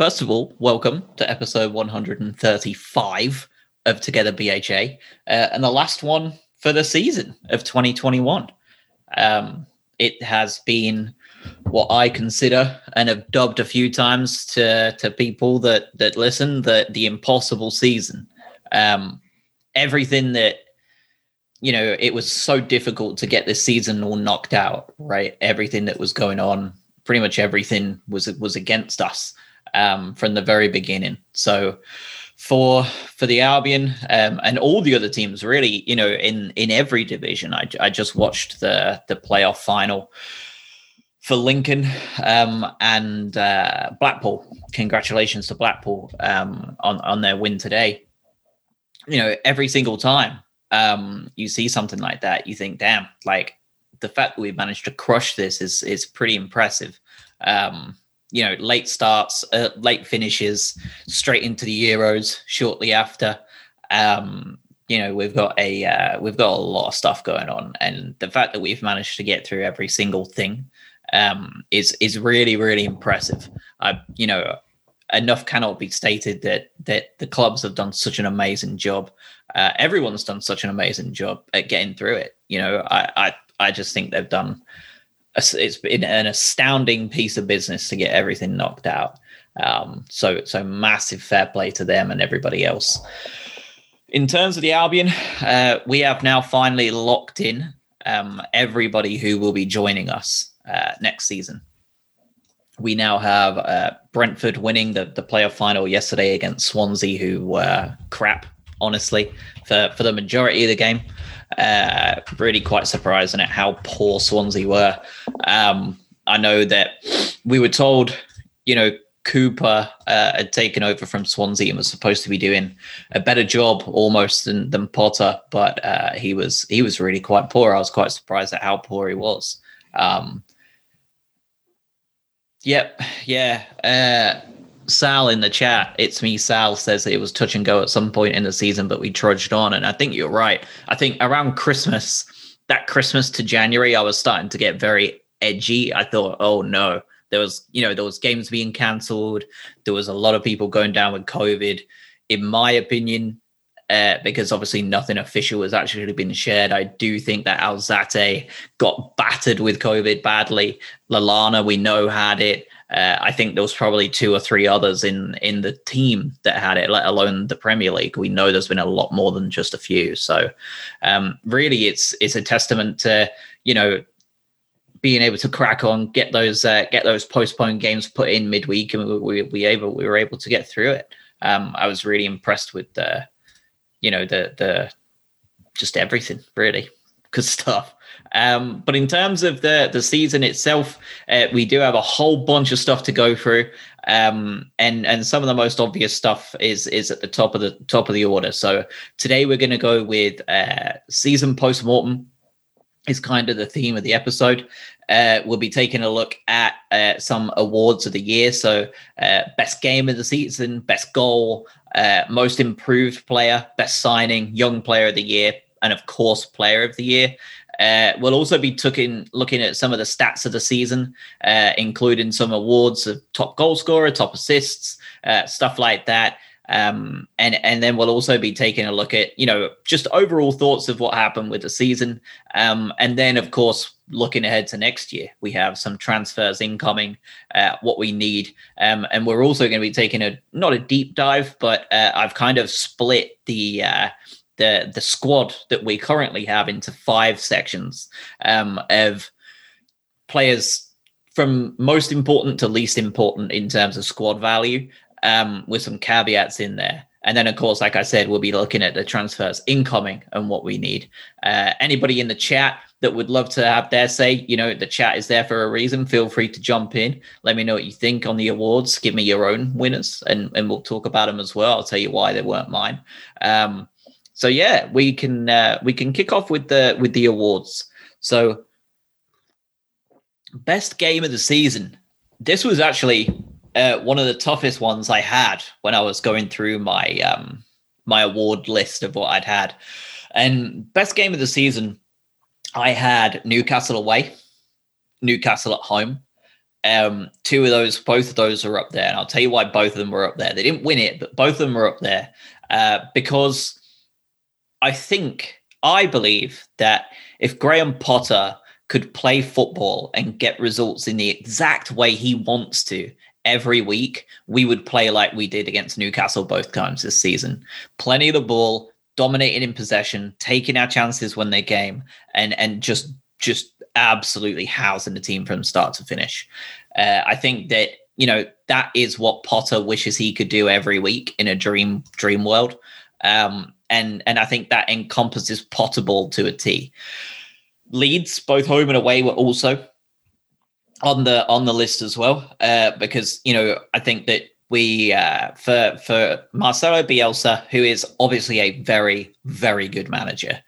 First of all, welcome to episode 135 of Together BHA, and the last one for the season of 2021. It has been what I consider, and have dubbed a few times to people that listen, the impossible season. Everything that, you know, it was so difficult to get this season all knocked out, right? Everything that was going on, pretty much everything was against us from the very beginning. So for the Albion and all the other teams, really, you know, in every division, I just watched the playoff final for Lincoln and Blackpool. Congratulations to Blackpool on their win today. You know, every single time you see something like that, you think, damn, like the fact that we've managed to crush this is pretty impressive. You know, late starts, late finishes, straight into the Euros shortly after. You know, we've got a lot of stuff going on, and the fact that we've managed to get through every single thing is really, really impressive. You know, enough cannot be stated that the clubs have done such an amazing job. Everyone's done such an amazing job at getting through it. You know, I just think they've done. It's been an astounding piece of business to get everything knocked out. So massive fair play to them and everybody else. In terms of the Albion, we have now finally locked in everybody who will be joining us next season. We now have Brentford winning the playoff final yesterday against Swansea, who were crap, honestly, for the majority of the game. Really quite surprising at how poor Swansea were. I know that we were told, you know, Cooper had taken over from Swansea and was supposed to be doing a better job almost than Potter, but he was really quite poor. I was quite surprised at how poor he was. Sal in the chat, it's me, Sal, says that it was touch and go at some point in the season, but we trudged on. And I think you're right. I think around Christmas, that Christmas to January, I was starting to get very edgy. I thought, oh no, there was games being cancelled. There was a lot of people going down with COVID, in my opinion, because obviously nothing official has actually been shared. I do think that Alzate got battered with COVID badly. Lallana, we know, had it. I think there was probably two or three others in the team that had it, let alone the Premier League. We know there's been a lot more than just a few. So really, it's a testament to, you know, being able to crack on, get those postponed games put in midweek, and we were able to get through it. I was really impressed with the just everything, really. Good stuff. But in terms of the season itself, we do have a whole bunch of stuff to go through, and some of the most obvious stuff is at the top of the order. So today we're going to go with season post-mortem is kind of the theme of the episode. We'll be taking a look at some awards of the year. So best game of the season, best goal, most improved player, best signing, young player of the year, and of course player of the year. We'll also be looking at some of the stats of the season, including some awards of top goal scorer, top assists, stuff like that. And then we'll also be taking a look at, you know, just overall thoughts of what happened with the season. And then, of course, looking ahead to next year, we have some transfers incoming, what we need. And we're also going to be taking not a deep dive, but I've kind of split the squad that we currently have into 5 sections of players from most important to least important in terms of squad value, with some caveats in there. And then, of course, like I said, we'll be looking at the transfers incoming and what we need. Anybody in the chat that would love to have their say, you know, the chat is there for a reason. Feel free to jump in. Let me know what you think on the awards. Give me your own winners, and we'll talk about them as well. I'll tell you why they weren't mine. So yeah, we can kick off with the awards. So best game of the season. This was actually one of the toughest ones I had when I was going through my my award list of what I'd had. And best game of the season, I had Newcastle away, Newcastle at home, Two of those, both of those are up there. And I'll tell you why both of them were up there. They didn't win it, but both of them were up there because I believe that if Graham Potter could play football and get results in the exact way he wants to every week, we would play like we did against Newcastle both times this season. Plenty of the ball, dominating in possession, taking our chances when they came, and just absolutely housing the team from start to finish. I think that, you know, that is what Potter wishes he could do every week in a dream world. And I think that encompasses Potterball to a T. Leeds, both home and away, were also on the list as well, because, you know, I think that we for Marcelo Bielsa, who is obviously a very, very good manager.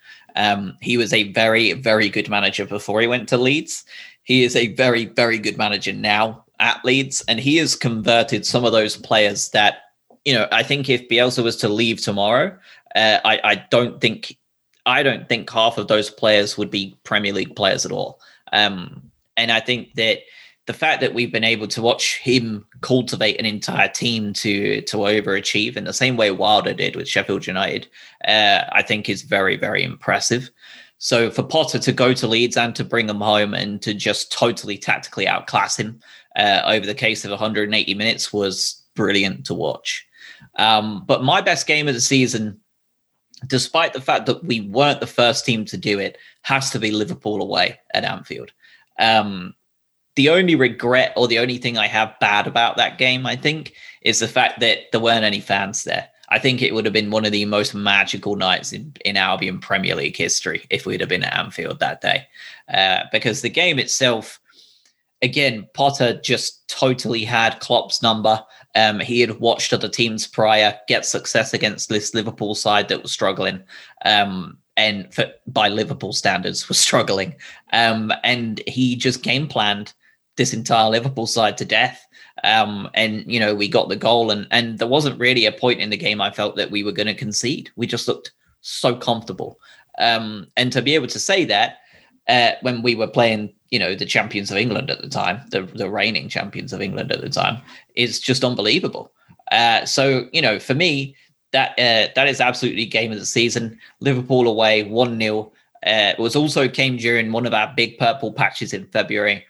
He was a very, very good manager before he went to Leeds. He is a very, very good manager now at Leeds, and he has converted some of those players that, you know, I think if Bielsa was to leave tomorrow, I don't think half of those players would be Premier League players at all. And I think that the fact that we've been able to watch him cultivate an entire team to overachieve in the same way Wilder did with Sheffield United, I think is very, very impressive. So for Potter to go to Leeds and to bring him home and to just totally tactically outclass him over the case of 180 minutes was brilliant to watch. But my best game of the season, despite the fact that we weren't the first team to do it, has to be Liverpool away at Anfield. The only regret or the only thing I have bad about that game, I think, is the fact that there weren't any fans there. I think it would have been one of the most magical nights in Albion Premier League history if we'd have been at Anfield that day. Because the game itself, again, Potter just totally had Klopp's number. He had watched other teams prior get success against this Liverpool side that was struggling. And by Liverpool standards was struggling. And he just game planned this entire Liverpool side to death. And, you know, we got the goal and there wasn't really a point in the game I felt that we were going to concede. We just looked so comfortable. And to be able to say that when we were playing, you know, the champions of England at the time, the reigning champions of England at the time, is just unbelievable. So, you know, for me, that is absolutely game of the season. Liverpool away, 1-0. It was also came during one of our big purple patches in February.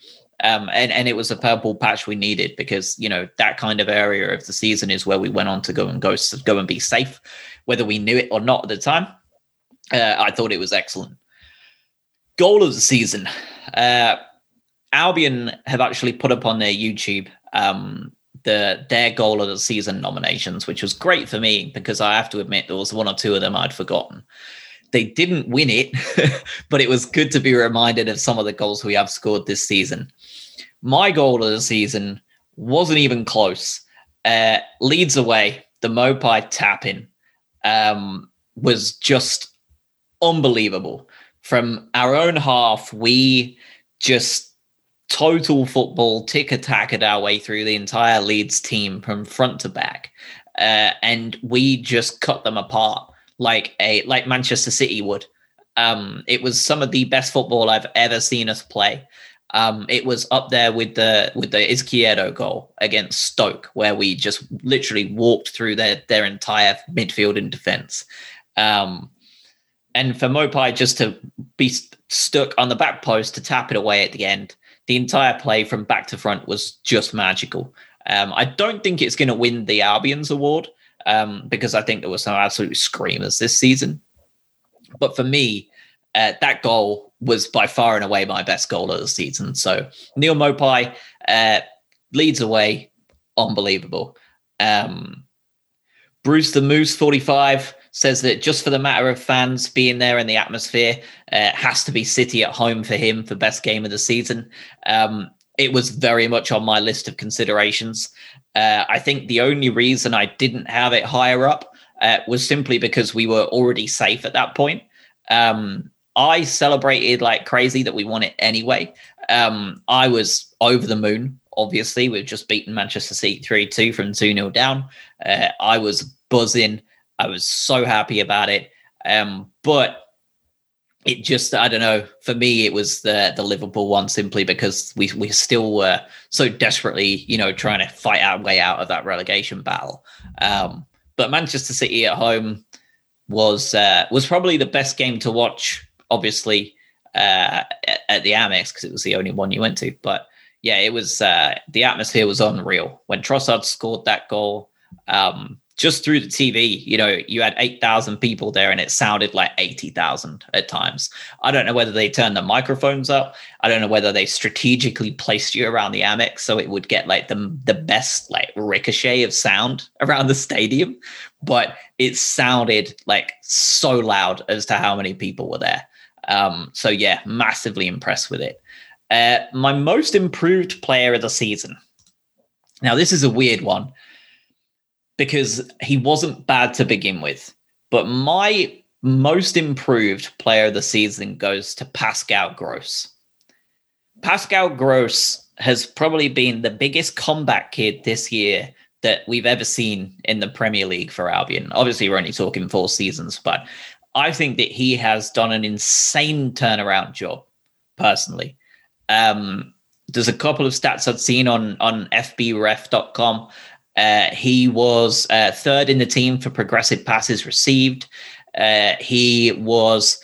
And it was a purple patch we needed because, you know, that kind of area of the season is where we went on to go and be safe, whether we knew it or not at the time. I thought it was excellent. Goal of the season. Albion have actually put up on their YouTube their goal of the season nominations, which was great for me because I have to admit there was one or two of them I'd forgotten. They didn't win it, but it was good to be reminded of some of the goals we have scored this season. My goal of the season wasn't even close. Leeds away, the Mopai tap-in was just unbelievable. From our own half, we just total football, tick-a-tacked our way through the entire Leeds team from front to back. And we just cut them apart like Manchester City would. It was some of the best football I've ever seen us play. It was up there with the Izquierdo goal against Stoke, where we just literally walked through their entire midfield and defence. And for Mopai just to be stuck on the back post to tap it away at the end, the entire play from back to front was just magical. I don't think it's going to win the Albion's award because I think there were some absolute screamers this season. But for me, that goal was by far and away my best goal of the season. So Neil Mopai leads away. Unbelievable. Bruce the Moose, 45, says that just for the matter of fans being there and the atmosphere, has to be City at home for him for best game of the season. It was very much on my list of considerations. I think the only reason I didn't have it higher up was simply because we were already safe at that point. I celebrated like crazy that we won it anyway. I was over the moon, obviously. We've just beaten Manchester City 3-2 from 2-0 down. I was buzzing. I was so happy about it. But it just, I don't know, for me, it was the Liverpool one simply because we still were so desperately, you know, trying to fight our way out of that relegation battle. But Manchester City at home was probably the best game to watch, obviously, at the Amex because it was the only one you went to. But yeah, it was the atmosphere was unreal. When Trossard scored that goal, just through the TV, you know, you had 8,000 people there and it sounded like 80,000 at times. I don't know whether they turned the microphones up. I don't know whether they strategically placed you around the Amex so it would get like the best like ricochet of sound around the stadium. But it sounded like so loud as to how many people were there. So yeah, massively impressed with it. My most improved player of the season. Now, this is a weird one, because he wasn't bad to begin with. But my most improved player of the season goes to Pascal Gross. Pascal Gross has probably been the biggest comeback kid this year that we've ever seen in the Premier League for Albion. Obviously, we're only talking 4 seasons, but I think that he has done an insane turnaround job, personally. There's a couple of stats I've seen on fbref.com. He was third in the team for progressive passes received. He was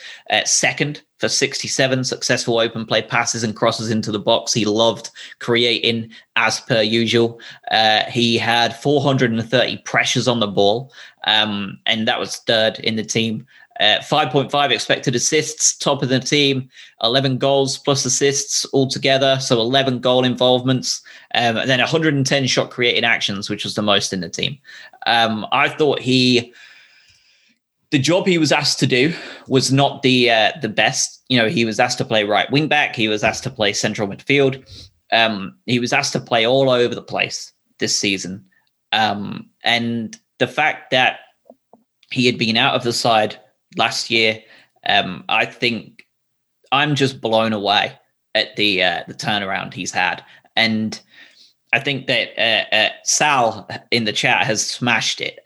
second for 67 successful open play passes and crosses into the box. He loved creating as per usual. He had 430 pressures on the ball, and that was third in the team. 5.5 expected assists, top of the team, 11 goals plus assists altogether. So 11 goal involvements, and then 110 shot created actions, which was the most in the team. I thought the job he was asked to do was not the best. You know, he was asked to play right wing back. He was asked to play central midfield. He was asked to play all over the place this season. And the fact that he had been out of the side last year, I think I'm just blown away at the turnaround he's had. And I think that Sal in the chat has smashed it.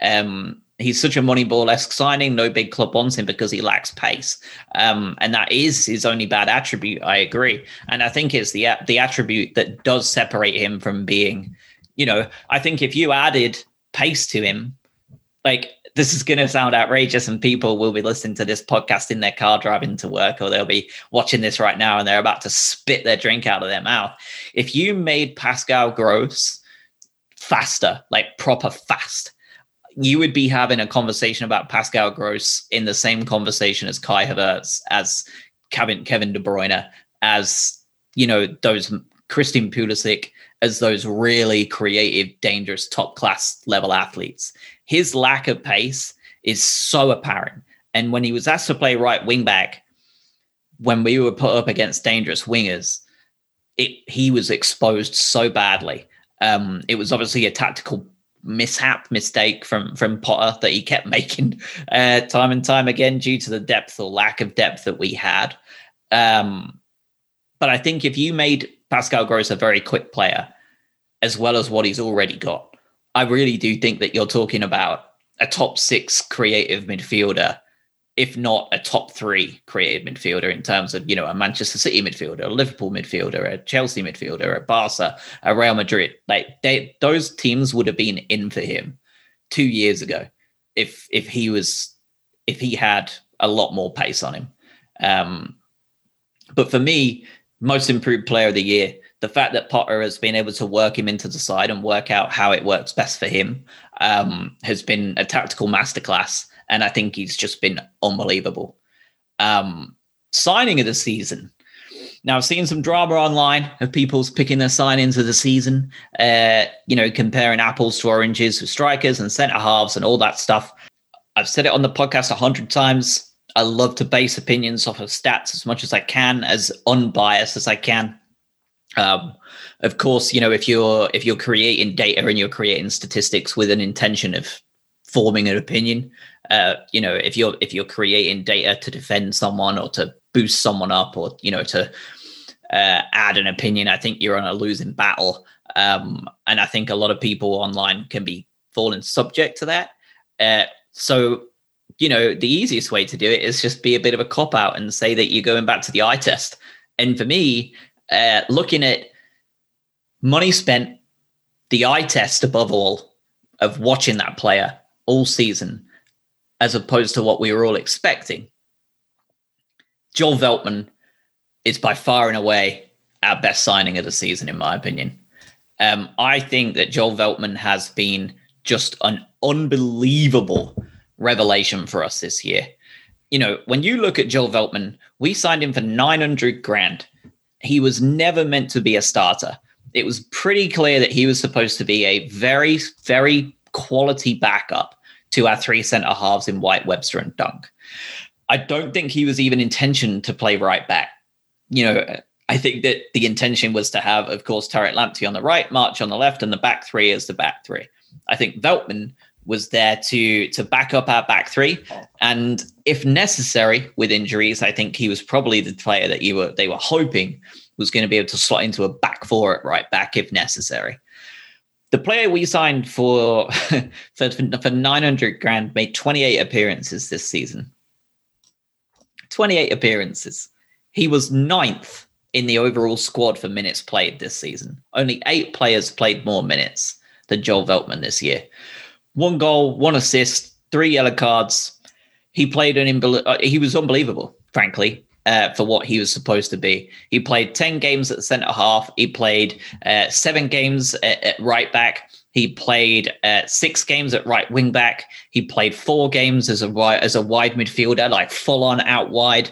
He's such a Moneyball-esque signing. No big club wants him because he lacks pace. And that is his only bad attribute, I agree. And I think it's the attribute that does separate him from being, you know, I think if you added pace to him, like, this is going to sound outrageous and people will be listening to this podcast in their car driving to work, or they'll be watching this right now and they're about to spit their drink out of their mouth. If you made Pascal Gross faster, like proper fast, you would be having a conversation about Pascal Gross in the same conversation as Kai Havertz, as Kevin De Bruyne, as, you know, those Christian Pulisic, as those really creative, dangerous, top-class level athletes. His lack of pace is so apparent. And when he was asked to play right wing back, when we were put up against dangerous wingers, he was exposed so badly. It was obviously a tactical mistake from Potter that he kept making time and time again due to the depth or lack of depth that we had. But I think if you made Pascal Gross a very quick player, as well as what he's already got, I really do think that you're talking about a top 6 creative midfielder, if not a top 3 creative midfielder, in terms of, you know, a Manchester City midfielder, a Liverpool midfielder, a Chelsea midfielder, a Barca, a Real Madrid. Like, those teams would have been in for him 2 years ago if he had a lot more pace on him. But for me, most improved player of the year, the fact that Potter has been able to work him into the side and work out how it works best for him has been a tactical masterclass. And I think he's just been unbelievable. Signing of the season. Now, I've seen some drama online of people picking their signings of the season, you know, comparing apples to oranges with strikers and centre-halves and all that stuff. I've said it on the podcast 100 times. I love to base opinions off of stats as much as I can, as unbiased as I can. Of course, you know, if you're creating data and you're creating statistics with an intention of forming an opinion, you know, if you're creating data to defend someone or to boost someone up, or, you know, to add an opinion, I think you're on a losing battle. And I think a lot of people online can be fallen subject to that. So you know, the easiest way to do it is just be a bit of a cop-out and say that you're going back to the eye test. And for me, looking at money spent, the eye test above all, of watching that player all season, as opposed to what we were all expecting. Joel Veltman is by far and away our best signing of the season, in my opinion. I think that Joel Veltman has been just an unbelievable revelation for us this year. You know, when you look at Joel Veltman, we signed him for 900 grand. He was never meant to be a starter. It was pretty clear that he was supposed to be a very, very quality backup to our three centre halves in White, Webster and Dunk. I don't think he was even intentioned to play right back. You know, I think that the intention was to have, of course, Tariq Lamptey on the right, March on the left, and the back three is the back three. I think Veltman was there to back up our back three. And if necessary, with injuries, I think he was probably the player that they were hoping was going to be able to slot into a back four at right back if necessary. The player we signed for 900 grand made 28 appearances this season. 28 appearances. He was 9th in the overall squad for minutes played this season. Only 8 players played more minutes than Joel Veltman this year. 1 goal, 1 assist, 3 yellow cards. He played he was unbelievable, frankly, for what he was supposed to be. He played 10 games at the centre half. He played 7 games at right back. He played 6 games at right wing back. He played 4 games as a wide midfielder, like full on out wide.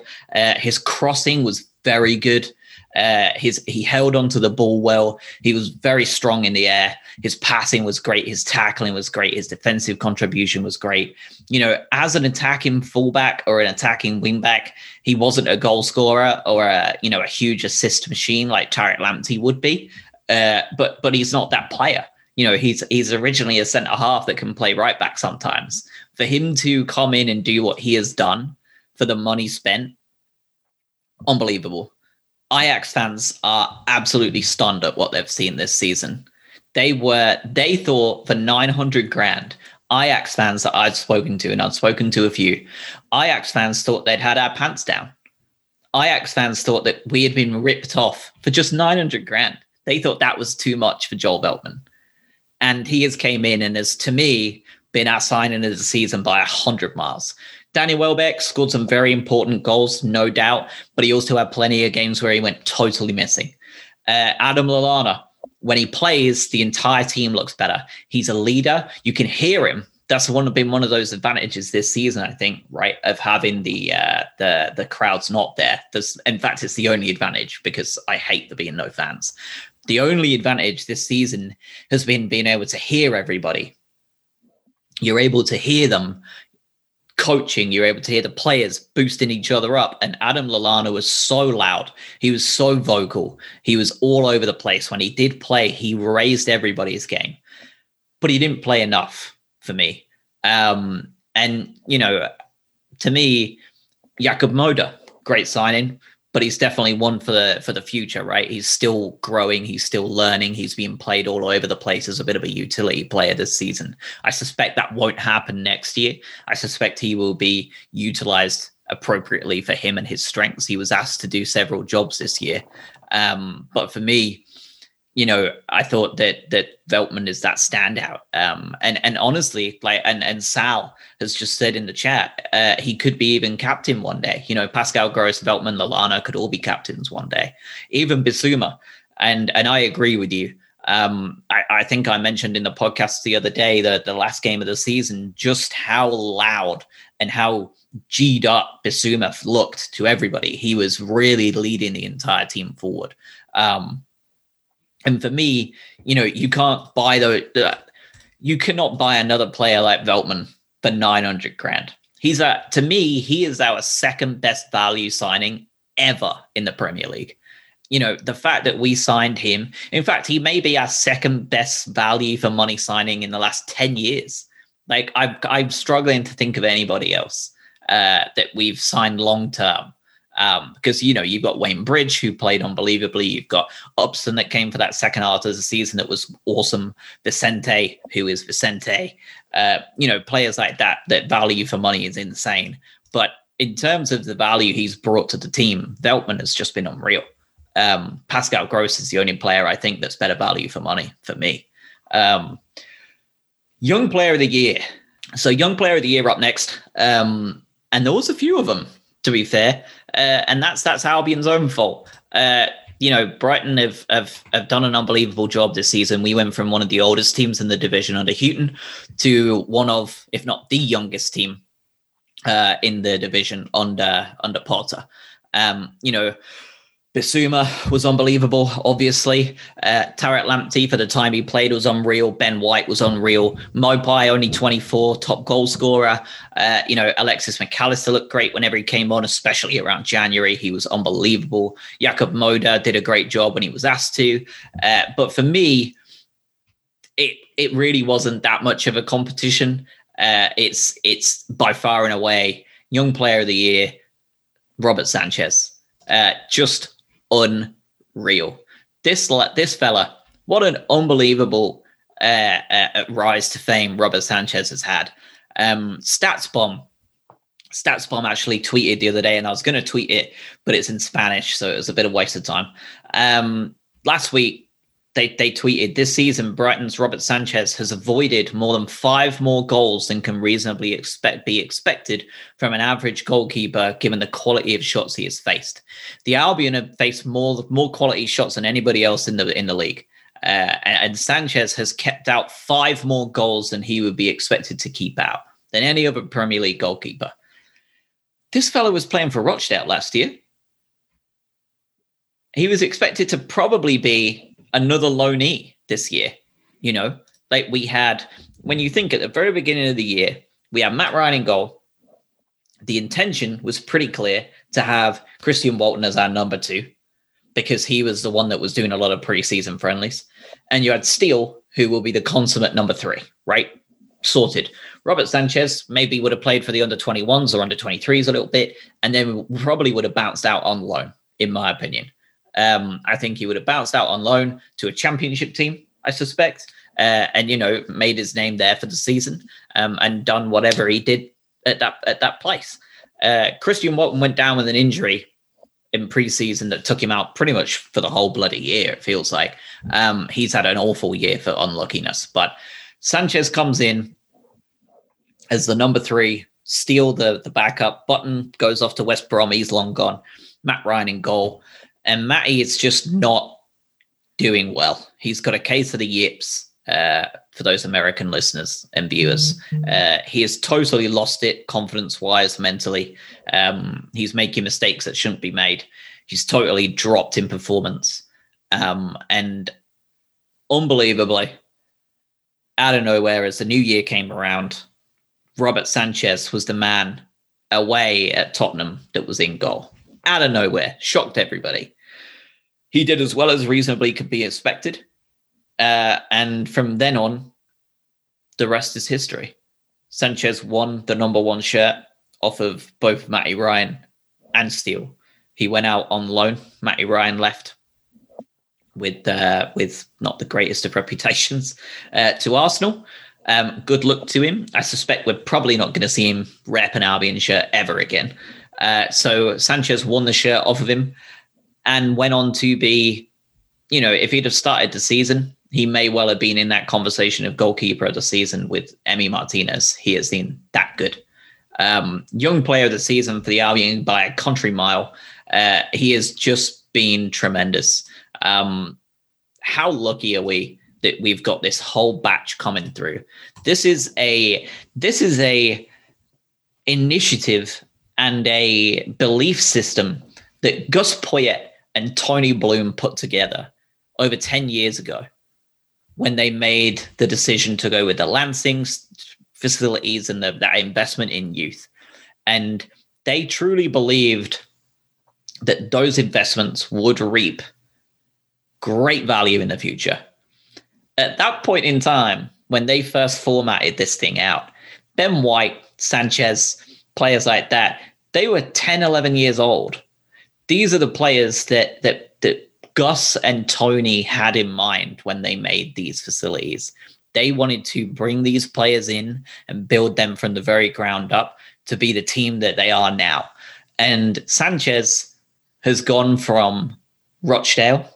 His crossing was very good. He held onto the ball well. He was very strong in the air. His passing was great. His tackling was great. His defensive contribution was great. You know, as an attacking fullback or an attacking wingback, he wasn't a goal scorer or a huge assist machine like Tariq Lamptey would be. But he's not that player. You know, he's originally a centre half that can play right back sometimes. For him to come in and do what he has done for the money spent, unbelievable. Ajax fans are absolutely stunned at what they've seen this season. They thought for 900 grand, Ajax fans that I've spoken to, and I've spoken to a few, Ajax fans thought they'd had our pants down. Ajax fans thought that we had been ripped off for just 900 grand. They thought that was too much for Joel Veltman. And he has came in and has, to me, been our signing of the season by 100 miles. Danny Welbeck scored some very important goals, no doubt, but he also had plenty of games where he went totally missing. Adam Lallana, when he plays, the entire team looks better. He's a leader. You can hear him. That's one of those advantages this season, I think, right, of having the crowds not there. In fact, it's the only advantage, because I hate there being no fans. The only advantage this season has been being able to hear everybody. You're able to hear them coaching, you're able to hear the players boosting each other up, and Adam Lallana was so loud, he was so vocal, he was all over the place. When he did play, he raised everybody's game, but he didn't play enough for me. And, you know, to me, Jakub Moder, great signing, but he's definitely one for the future, right? He's still growing, he's still learning, he's being played all over the place as a bit of a utility player this season. I suspect that won't happen next year. I suspect he will be utilised appropriately for him and his strengths. He was asked to do several jobs this year. But for me, you know, I thought that Veltman is that standout. And honestly, like, and Sal has just said in the chat, he could be even captain one day. You know, Pascal Gross, Veltman, Lallana could all be captains one day, even Bissouma. And I agree with you. I think I mentioned in the podcast the other day that the last game of the season, just how loud and how G'd up Bissouma looked to everybody. He was really leading the entire team forward. And for me, you know, you can't buy you cannot buy another player like Veltman for 900 grand. To me, he is our second best value signing ever in the Premier League. You know, the fact that we signed him, in fact, he may be our second best value for money signing in the last 10 years. Like, I'm struggling to think of anybody else that we've signed long term Because, you know, you've got Wayne Bridge, who played unbelievably. You've got Upson that came for that second half of the season. That was awesome. Vicente, who is Vicente, you know, players like that, that value for money is insane. But in terms of the value he's brought to the team, Veltman has just been unreal. Pascal Gross is the only player I think that's better value for money for me. Young player of the year. So young player of the year up next. And there was a few of them, to be fair. And that's Albion's own fault. You know, Brighton have done an unbelievable job this season. We went from one of the oldest teams in the division under Houghton to one of, if not the youngest team in the division under Potter. You know, Bissouma was unbelievable, obviously. Tariq Lamptey, for the time he played, was unreal. Ben White was unreal. Mopai, only 24, top goal scorer. You know, Alexis McAllister looked great whenever he came on, especially around January. He was unbelievable. Jakub Moder did a great job when he was asked to. But for me, it really wasn't that much of a competition. It's by far and away young player of the year, Robert Sanchez. Just unreal. This fella, what an unbelievable rise to fame Robert Sanchez has had. Statsbomb actually tweeted the other day, and I was going to tweet it, but it's in Spanish, so it was a bit of waste of time. Last week, they tweeted, this season, Brighton's Robert Sanchez has avoided more than 5 more goals than can reasonably be expected from an average goalkeeper, given the quality of shots he has faced. The Albion have faced more quality shots than anybody else in the league. And Sanchez has kept out 5 more goals than he would be expected to keep out than any other Premier League goalkeeper. This fellow was playing for Rochdale last year. He was expected to probably be another loanee this year. You know, like we had, when you think at the very beginning of the year, we had Matt Ryan in goal. The intention was pretty clear to have Christian Walton as our number 2, because he was the one that was doing a lot of preseason friendlies. And you had Steele, who will be the consummate number 3, right? Sorted. Robert Sanchez maybe would have played for the under 21s or under 23s a little bit, and then probably would have bounced out on loan, in my opinion. I think he would have bounced out on loan to a championship team, I suspect, and, you know, made his name there for the season, and done whatever he did at that place. Christian Walton went down with an injury in preseason that took him out pretty much for the whole bloody year, it feels like. He's had an awful year for unluckiness, but Sanchez comes in as the number 3, Steele the backup, Button goes off to West Brom, he's long gone, Matt Ryan in goal. And Matty is just not doing well. He's got a case of the yips, for those American listeners and viewers. He has totally lost it confidence-wise, mentally. He's making mistakes that shouldn't be made. He's totally dropped in performance. And unbelievably, out of nowhere, as the new year came around, Robert Sanchez was the man away at Tottenham that was in goal. Out of nowhere, shocked everybody. He did as well as reasonably could be expected. And from then on, the rest is history. Sanchez won the number 1 shirt off of both Matty Ryan and Steele. He went out on loan. Matty Ryan left with not the greatest of reputations to Arsenal. Good luck to him. I suspect we're probably not going to see him rep an Albion shirt ever again. So Sanchez won the shirt off of him and went on to be, you know, if he'd have started the season, he may well have been in that conversation of goalkeeper of the season with Emi Martinez. He has been that good. Young player of the season for the Albion by a country mile. He has just been tremendous. How lucky are we that we've got this whole batch coming through? This is a initiative and a belief system that Gus Poyet and Tony Bloom put together over 10 years ago when they made the decision to go with the Lansing facilities and that investment in youth. And they truly believed that those investments would reap great value in the future. At that point in time, when they first formatted this thing out, Ben White, Sanchez, players like that, they were 10, 11 years old. these are the players that Gus and Tony had in mind when they made these facilities. They wanted to bring these players in and build them from the very ground up to be the team that they are now. And Sanchez has gone from Rochdale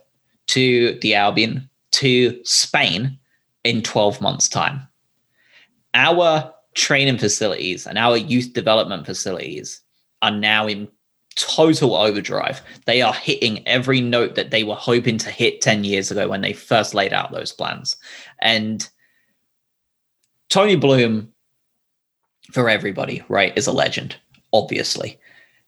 to the Albion to Spain in 12 months' time. Our training facilities and our youth development facilities are now in total overdrive. They are hitting every note that they were hoping to hit 10 years ago when they first laid out those plans. And Tony Bloom, for everybody, right, is a legend, obviously.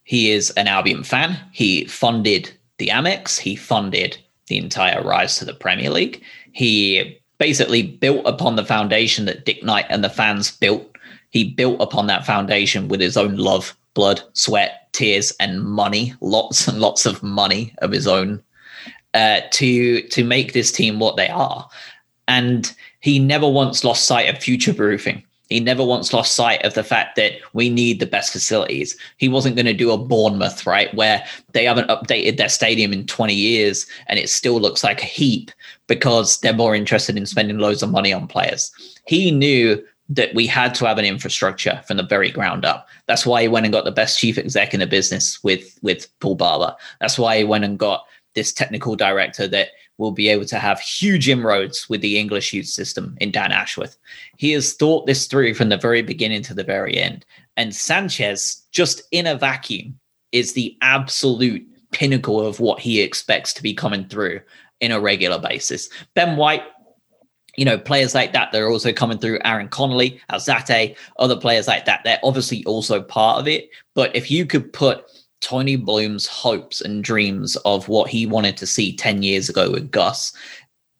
He is an Albion fan. He funded the Amex. He funded the entire rise to the Premier League. He basically built upon the foundation that Dick Knight and the fans built. He built upon that foundation with his own love, blood, sweat, tears, and money, lots and lots of money of his own, to make this team what they are. And he never once lost sight of future-proofing. He never once lost sight of the fact that we need the best facilities. He wasn't going to do a Bournemouth, right, where they haven't updated their stadium in 20 years and it still looks like a heap because they're more interested in spending loads of money on players. He knew that we had to have an infrastructure from the very ground up. That's why he went and got the best chief exec in the business with Paul Barber. That's why he went and got this technical director that will be able to have huge inroads with the English youth system in Dan Ashworth. He has thought this through from the very beginning to the very end. And Sanchez, just in a vacuum, is the absolute pinnacle of what he expects to be coming through in a regular basis. Ben White, you know, players like that, they're also coming through. Aaron Connolly, Alzate, other players like that, they're obviously also part of it. But if you could put Tony Bloom's hopes and dreams of what he wanted to see 10 years ago with Gus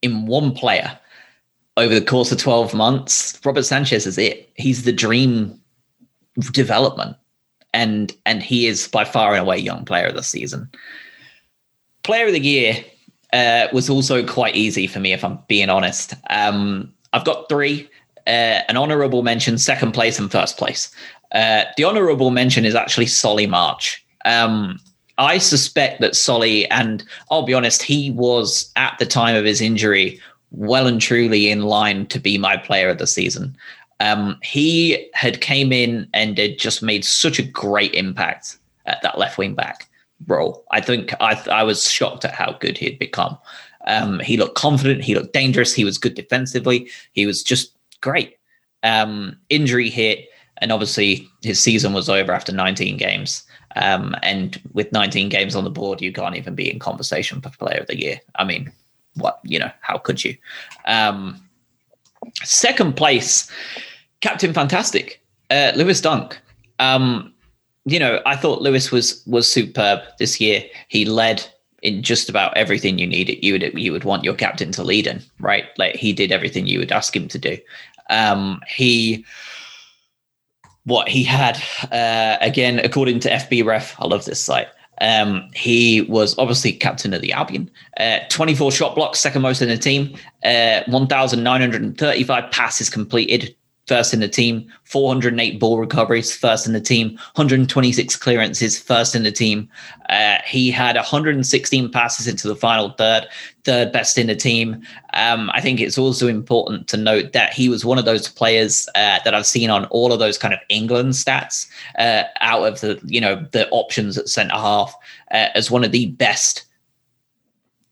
in one player over the course of 12 months, Robert Sanchez is it. He's the dream development. And he is by far and away young player of the season. Player of the year was also quite easy for me, if I'm being honest. I've got three, an honorable mention, second place and first place. The honorable mention is actually Solly March. I suspect that Solly, and I'll be honest, he was at the time of his injury well and truly in line to be my player of the season. He had came in and had just made such a great impact at that left wing back role. I think I was shocked at how good he had become. He looked confident. He looked dangerous. He was good defensively. He was just great. Injury hit. And obviously his season was over after 19 games. And with 19 games on the board, you can't even be in conversation for player of the year. I mean, what, you know, how could you? Second place, Captain Fantastic, Lewis Dunk. You know, I thought Lewis was superb this year. He led in just about everything you would want your captain to lead in, right? Like, he did everything you would ask him to do. He had, again, according to FB Ref, I love this site. He was obviously captain of the Albion, 24 shot blocks, second most in the team, 1,935 passes completed, first in the team, 408 ball recoveries, first in the team, 126 clearances, first in the team. He had 116 passes into the final third best in the team. I think it's also important to note that he was one of those players that I've seen on all of those kind of England stats out of the, you know, the options at centre half as one of the best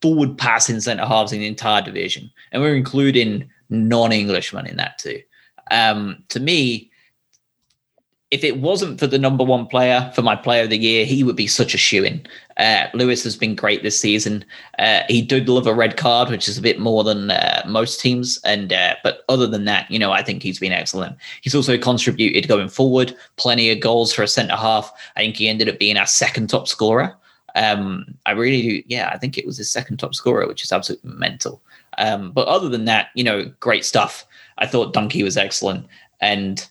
forward passing centre halves in the entire division. And we're including non-Englishmen in that too. To me, if it wasn't for the number one player for my player of the year, he would be such a shoo-in. Lewis has been great this season. He did love a red card, which is a bit more than most teams. But other than that, you know, I think he's been excellent. He's also contributed going forward, plenty of goals for a centre-half. I think he ended up being our second top scorer. I really do. Yeah, I think it was his second top scorer, which is absolutely mental. But other than that, you know, great stuff. I thought Dunkey was excellent, and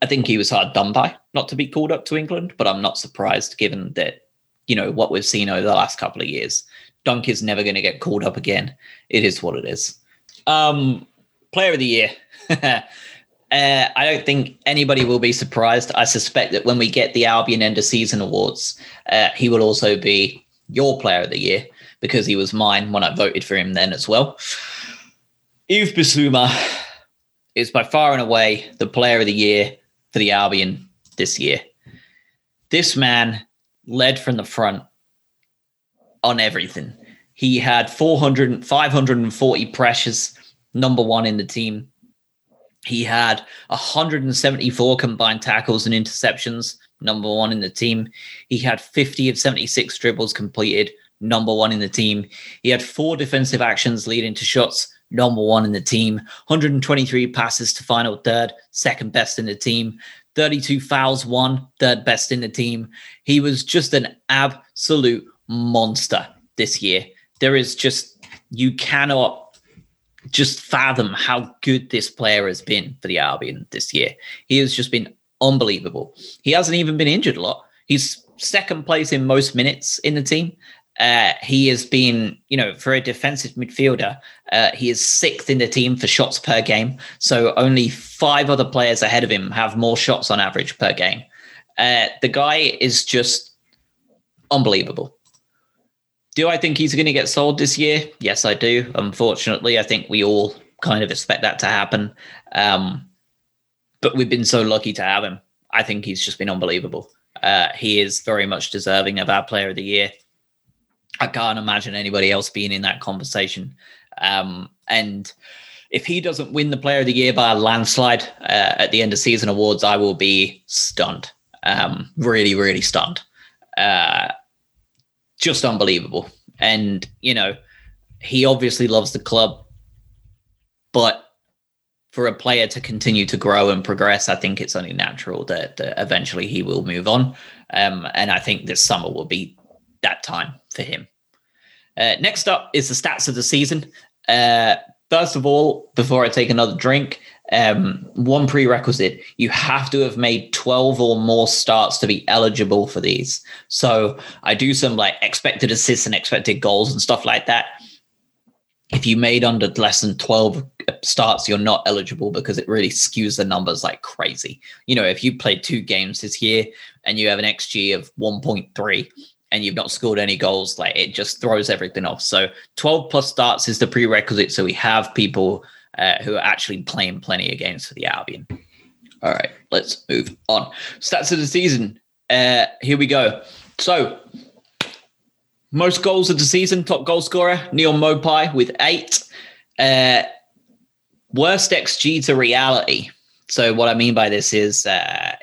I think he was hard done by not to be called up to England, but I'm not surprised given that, you know, what we've seen over the last couple of years. Dunk is never going to get called up again. It is what it is. Player of the year. I don't think anybody will be surprised. I suspect that when we get the Albion end of season awards, he will also be your player of the year because he was mine when I voted for him then as well. Yves Bissouma is by far and away the player of the year for the Albion this year. This man led from the front on everything. He had 540 pressures, number one in the team. He had 174 combined tackles and interceptions, number one in the team. He had 50 of 76 dribbles completed, number one in the team. He had 4 defensive actions leading to shots, number one in the team. 123 passes to final third, second best in the team. 32 fouls won, third best in the team. He was just an absolute monster this year. There is just, you cannot just fathom how good this player has been for the Albion this year. He has just been unbelievable. He hasn't even been injured a lot. He's second place in most minutes in the team. He has been, you know, for a defensive midfielder, he is sixth in the team for shots per game. So only 5 other players ahead of him have more shots on average per game. The guy is just unbelievable. Do I think he's going to get sold this year? Yes, I do. Unfortunately, I think we all kind of expect that to happen. But we've been so lucky to have him. I think he's just been unbelievable. He is very much deserving of our player of the year. I can't imagine anybody else being in that conversation. And if he doesn't win the player of the year by a landslide at the end of season awards, I will be stunned. Really, really stunned. Just unbelievable. And, you know, he obviously loves the club, but for a player to continue to grow and progress, I think it's only natural that eventually he will move on. And I think this summer will be that time for him. Next up is the stats of the season. First of all, before I take another drink, one prerequisite, you have to have made 12 or more starts to be eligible for these. So I do some like expected assists and expected goals and stuff like that. If you made under less than 12 starts, you're not eligible because it really skews the numbers like crazy. You know, if you played 2 games this year and you have an XG of 1.3 and you've not scored any goals, like it just throws everything off. So 12 plus starts is the prerequisite. So we have people who are actually playing plenty of games for the Albion. All right, let's move on. Stats of the season. Here we go. So, most goals of the season, top goal scorer, Neal Maupay with 8. Worst XG to reality. So what I mean by this is a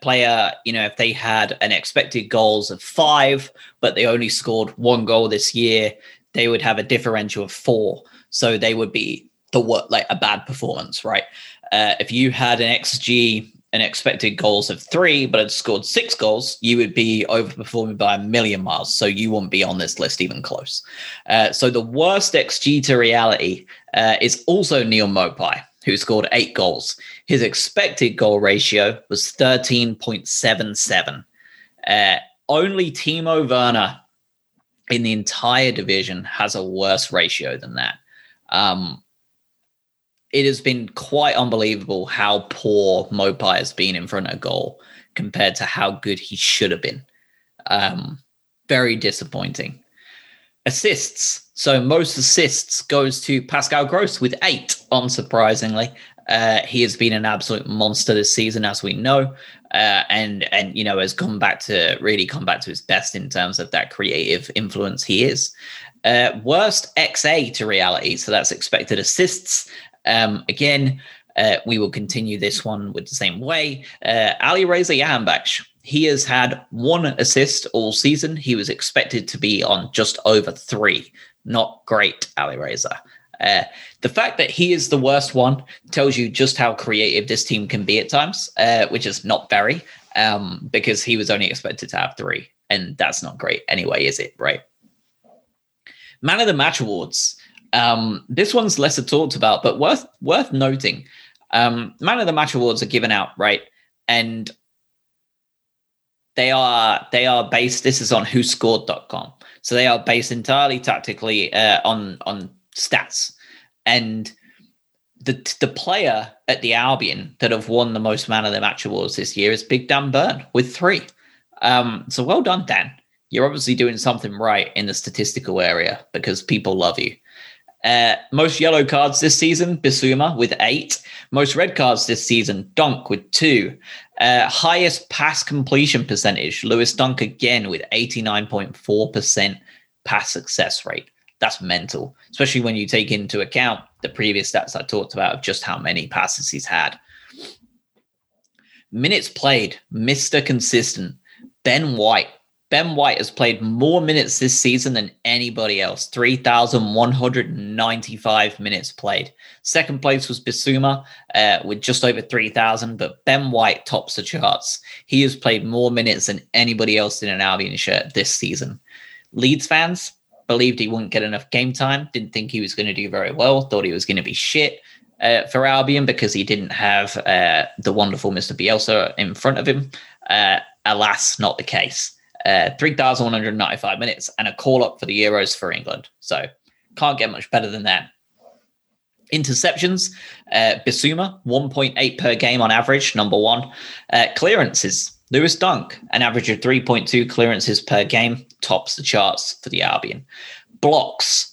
player, you know, if they had an expected goals of 5, but they only scored 1 goal this year, they would have a differential of 4. So they would be a bad performance, right? If you had an XG, an expected goals of 3, but had scored 6 goals, you would be overperforming by a million miles. So you wouldn't be on this list even close. So the worst XG to reality is also Neal Maupay, who scored 8 goals. His expected goal ratio was 13.77. Only Timo Werner in the entire division has a worse ratio than that. It has been quite unbelievable how poor Maupay has been in front of goal compared to how good he should have been. Very disappointing. Assists. So most assists goes to Pascal Gross with 8, unsurprisingly. He has been an absolute monster this season, as we know, and you know, has come back to his best in terms of that creative influence he is. Worst XA to reality. So that's expected assists. Again, we will continue this one with the same way. Ali Reza Yahanbakhsh, he has had 1 assist all season. He was expected to be on just over 3. Not great, Ali Reza. The fact that he is the worst one tells you just how creative this team can be at times, which is not very, because he was only expected to have 3. And that's not great anyway, is it? Right. Man of the Match awards. This one's lesser talked about, but worth noting. Man of the Match awards are given out, right? And they are based. This is on WhoScored.com, so they are based entirely tactically on stats. And the player at the Albion that have won the most man of the match awards this year is Big Dan Byrne with 3. So well done, Dan. You're obviously doing something right in the statistical area because people love you. Most yellow cards this season, Bissouma with 8. Most red cards this season, Dunk with 2. Highest pass completion percentage, Lewis Dunk again with 89.4% pass success rate. That's mental, especially when you take into account the previous stats I talked about of just how many passes he's had. Minutes played, Mr. Consistent, Ben White. Ben White has played more minutes this season than anybody else. 3,195 minutes played. Second place was Bissouma with just over 3,000, but Ben White tops the charts. He has played more minutes than anybody else in an Albion shirt this season. Leeds fans believed he wouldn't get enough game time, didn't think he was going to do very well, thought he was going to be shit for Albion because he didn't have the wonderful Mr. Bielsa in front of him. Alas, not the case. 3,195 minutes and a call-up for the Euros for England. So can't get much better than that. Interceptions, Bissouma, 1.8 per game on average, number one. Clearances, Lewis Dunk, an average of 3.2 clearances per game, tops the charts for the Albion. Blocks,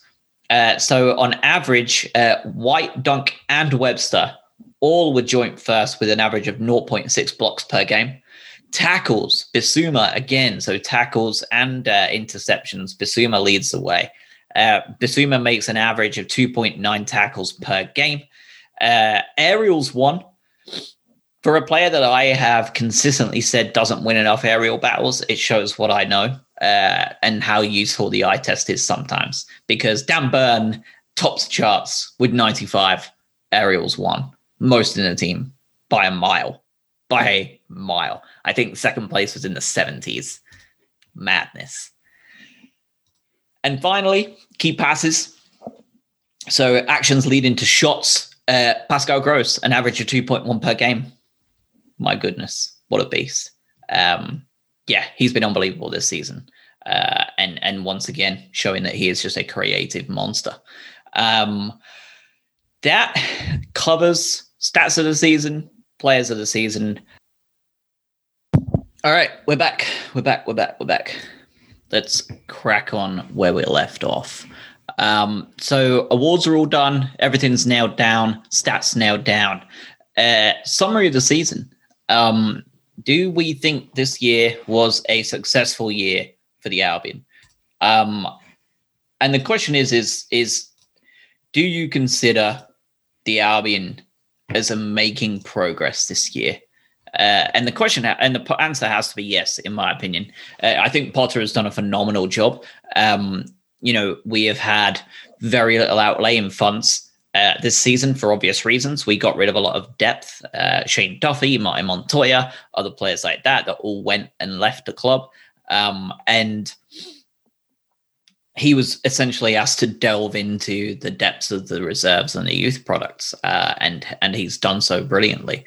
so on average, White, Dunk, and Webster all were joint first with an average of 0.6 blocks per game. Tackles, Bissouma again. So tackles and interceptions, Bissouma leads the way. Bissouma makes an average of 2.9 tackles per game. Aerials won. For a player that I have consistently said doesn't win enough aerial battles, it shows what I know and how useful the eye test is sometimes. Because Dan Byrne tops charts with 95 aerials won. Most in the team by a mile. By a mile. I think second place was in the 70s. Madness. And finally, key passes. So actions leading to shots. Pascal Gross, an average of 2.1 per game. My goodness, what a beast. Yeah, he's been unbelievable this season. And once again, showing that he is just a creative monster. That covers stats of the season. Players of the season. All right, we're back. Let's crack on where we left off. So awards are all done. Everything's nailed down. Stats nailed down. Summary of the season. Do we think this year was a successful year for the Albion? And the question is do you consider the Albion as a making progress this year? And the question and the answer has to be yes, in my opinion. I think Potter has done a phenomenal job. We have had very little outlay in funds this season for obvious reasons. We got rid of a lot of depth. Shane Duffy, Martin Montoya, other players like that all went and left the club. And he was essentially asked to delve into the depths of the reserves and the youth products, and he's done so brilliantly.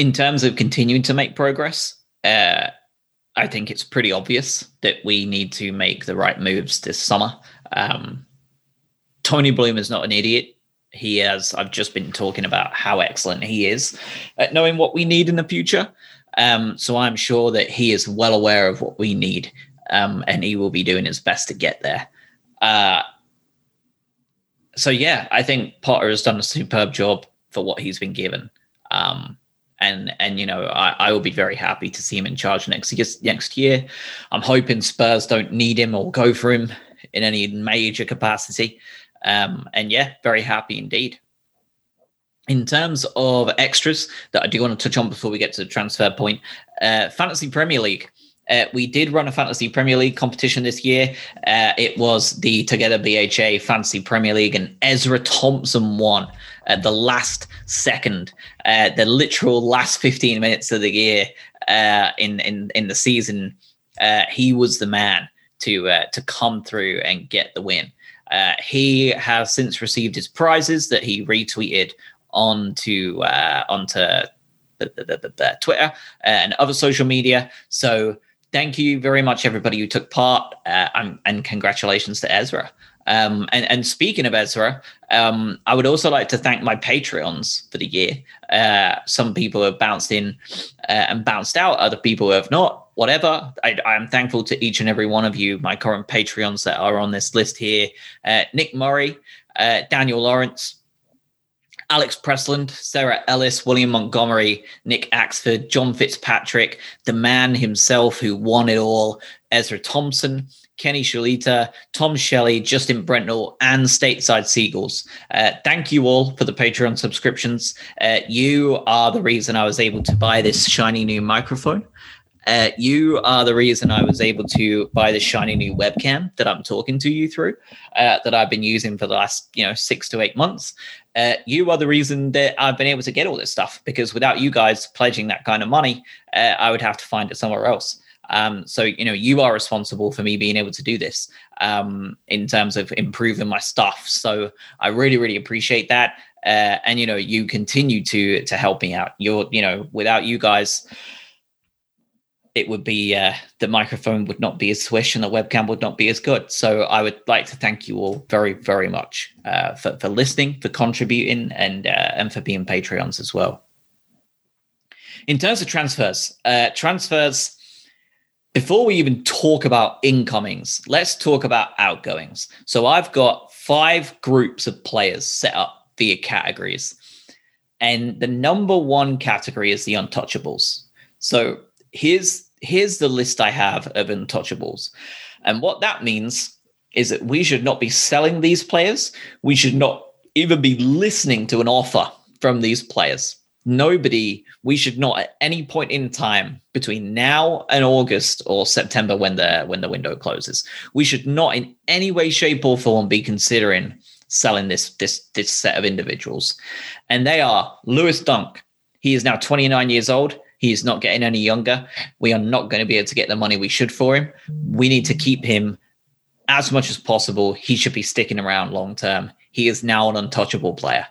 In terms of continuing to make progress, I think it's pretty obvious that we need to make the right moves this summer. Tony Bloom is not an idiot. I've just been talking about how excellent he is at knowing what we need in the future. So I'm sure that he is well aware of what we need, and he will be doing his best to get there. I think Potter has done a superb job for what he's been given. I will be very happy to see him in charge next year. I'm hoping Spurs don't need him or go for him in any major capacity. Very happy indeed. In terms of extras that I do want to touch on before we get to the transfer point, Fantasy Premier League. We did run a Fantasy Premier League competition this year. It was the Together BHA Fantasy Premier League, and Ezra Thompson won at the last second, the literal last 15 minutes of the year in the season. He was the man to come through and get the win. He has since received his prizes that he retweeted onto the Twitter and other social media. So thank you very much, everybody who took part, and congratulations to Ezra. And speaking of Ezra, I would also like to thank my Patreons for the year. Some people have bounced in and bounced out. Other people have not. Whatever. I am thankful to each and every one of you, my current Patreons that are on this list here. Nick Murray, Daniel Lawrence, Alex Pressland, Sarah Ellis, William Montgomery, Nick Axford, John Fitzpatrick, the man himself who won it all, Ezra Thompson, Kenny Shalita, Tom Shelley, Justin Brentnell, and Stateside Seagulls. Thank you all for the Patreon subscriptions. You are the reason I was able to buy this shiny new microphone. You are the reason I was able to buy this shiny new webcam that I'm talking to you through, that I've been using for the last 6 to 8 months. You are the reason that I've been able to get all this stuff, because without you guys pledging that kind of money, I would have to find it somewhere else. So, you are responsible for me being able to do this in terms of improving my stuff. So I really, really appreciate that. And, you continue to help me out. Without you guys, it would be the microphone would not be as swish and the webcam would not be as good. So I would like to thank you all very, very much for listening, for contributing, and for being Patreons as well. In terms of transfers, before we even talk about incomings, let's talk about outgoings. So I've got 5 groups of players set up via categories. And the number one category is the untouchables. So here's the list I have of untouchables. And what that means is that we should not be selling these players. We should not even be listening to an offer from these players. We should not at any point in time between now and August or September when the window closes, we should not in any way, shape or form be considering selling this set of individuals. And they are Lewis Dunk. He is now 29 years old. He is not getting any younger. We are not going to be able to get the money we should for him. We need to keep him as much as possible. He should be sticking around long term. He is now an untouchable player.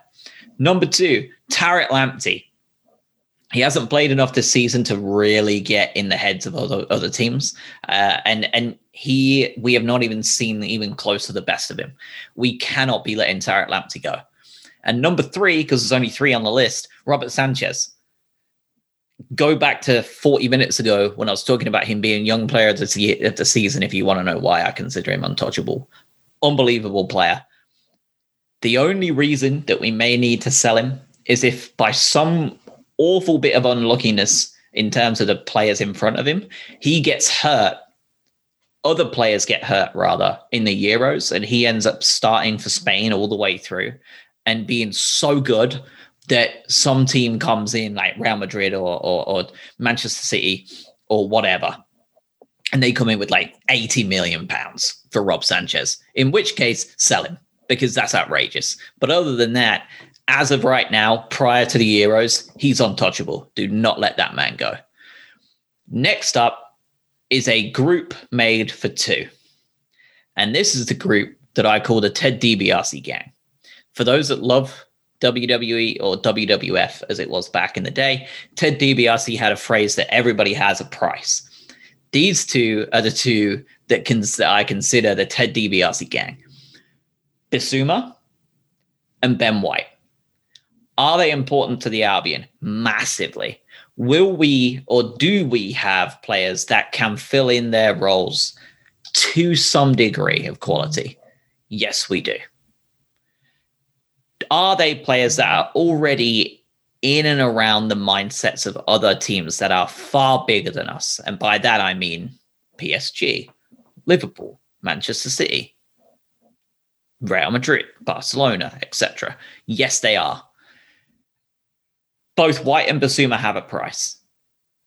Number 2, Tariq Lamptey. He hasn't played enough this season to really get in the heads of other teams. We have not even seen even close to the best of him. We cannot be letting Tariq Lamptey go. And number 3, because there's only 3 on the list, Robert Sanchez. Go back to 40 minutes ago when I was talking about him being young player of the season if you want to know why I consider him untouchable. Unbelievable player. The only reason that we may need to sell him is if by some awful bit of unluckiness in terms of the players in front of him, he gets hurt. Other players get hurt, rather, in the Euros, and he ends up starting for Spain all the way through and being so good that some team comes in like Real Madrid or Manchester City or whatever, and they come in with like £80 million for Rob Sanchez, in which case sell him, because that's outrageous. But other than that, as of right now, prior to the Euros, he's untouchable. Do not let that man go. Next up is a group made for 2. And this is the group that I call the Ted DiBiase gang. For those that love WWE or WWF, as it was back in the day, Ted DiBiase had a phrase that everybody has a price. These 2 are the 2 that I consider the Ted DiBiase gang. Bissouma and Ben White. Are they important to the Albion? Massively. Will we or do we have players that can fill in their roles to some degree of quality? Yes, we do. Are they players that are already in and around the mindsets of other teams that are far bigger than us? And by that, I mean PSG, Liverpool, Manchester City, Real Madrid, Barcelona, etc. Yes, they are. Both White and Bissouma have a price.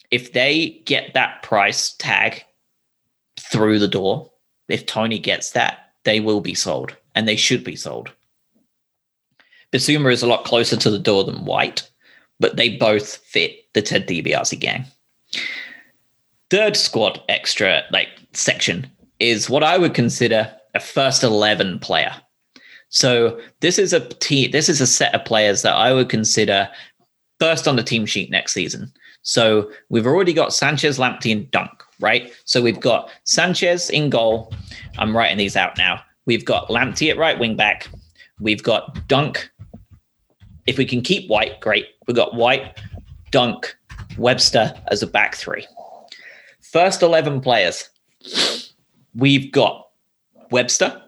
If they get that price tag through the door, if Tony gets that, they will be sold, and they should be sold. Bissouma is a lot closer to the door than White, but they both fit the Ted DiBiase gang. Third squad extra section is what I would consider a first 11 player. So this is a team. This is a set of players that I would consider first on the team sheet next season. So we've already got Sanchez, Lamptey, and Dunk, right? So we've got Sanchez in goal. I'm writing these out now. We've got Lamptey at right wing back. We've got Dunk. If we can keep White, great. We've got White, Dunk, Webster as a back three. First 11 players. We've got Webster,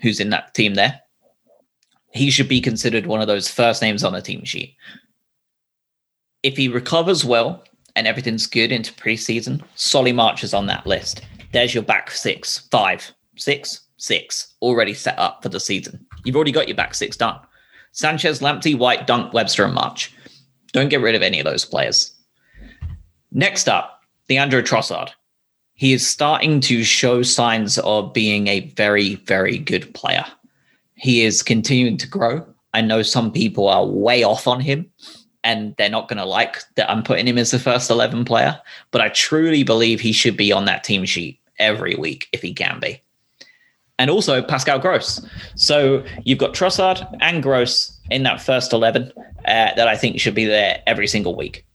who's in that team there. He should be considered one of those first names on the team sheet. If he recovers well and everything's good into preseason, Solly March is on that list. There's your back six, six already set up for the season. You've already got your back six done. Sanchez, Lamptey, White, Dunk, Webster, and March. Don't get rid of any of those players. Next up, Leandro Trossard. He is starting to show signs of being a very, very good player. He is continuing to grow. I know some people are way off on him, and they're not going to like that I'm putting him as the first 11 player, but I truly believe he should be on that team sheet every week if he can be. And also Pascal Gross. So you've got Trossard and Gross in that first 11 that I think should be there every single week.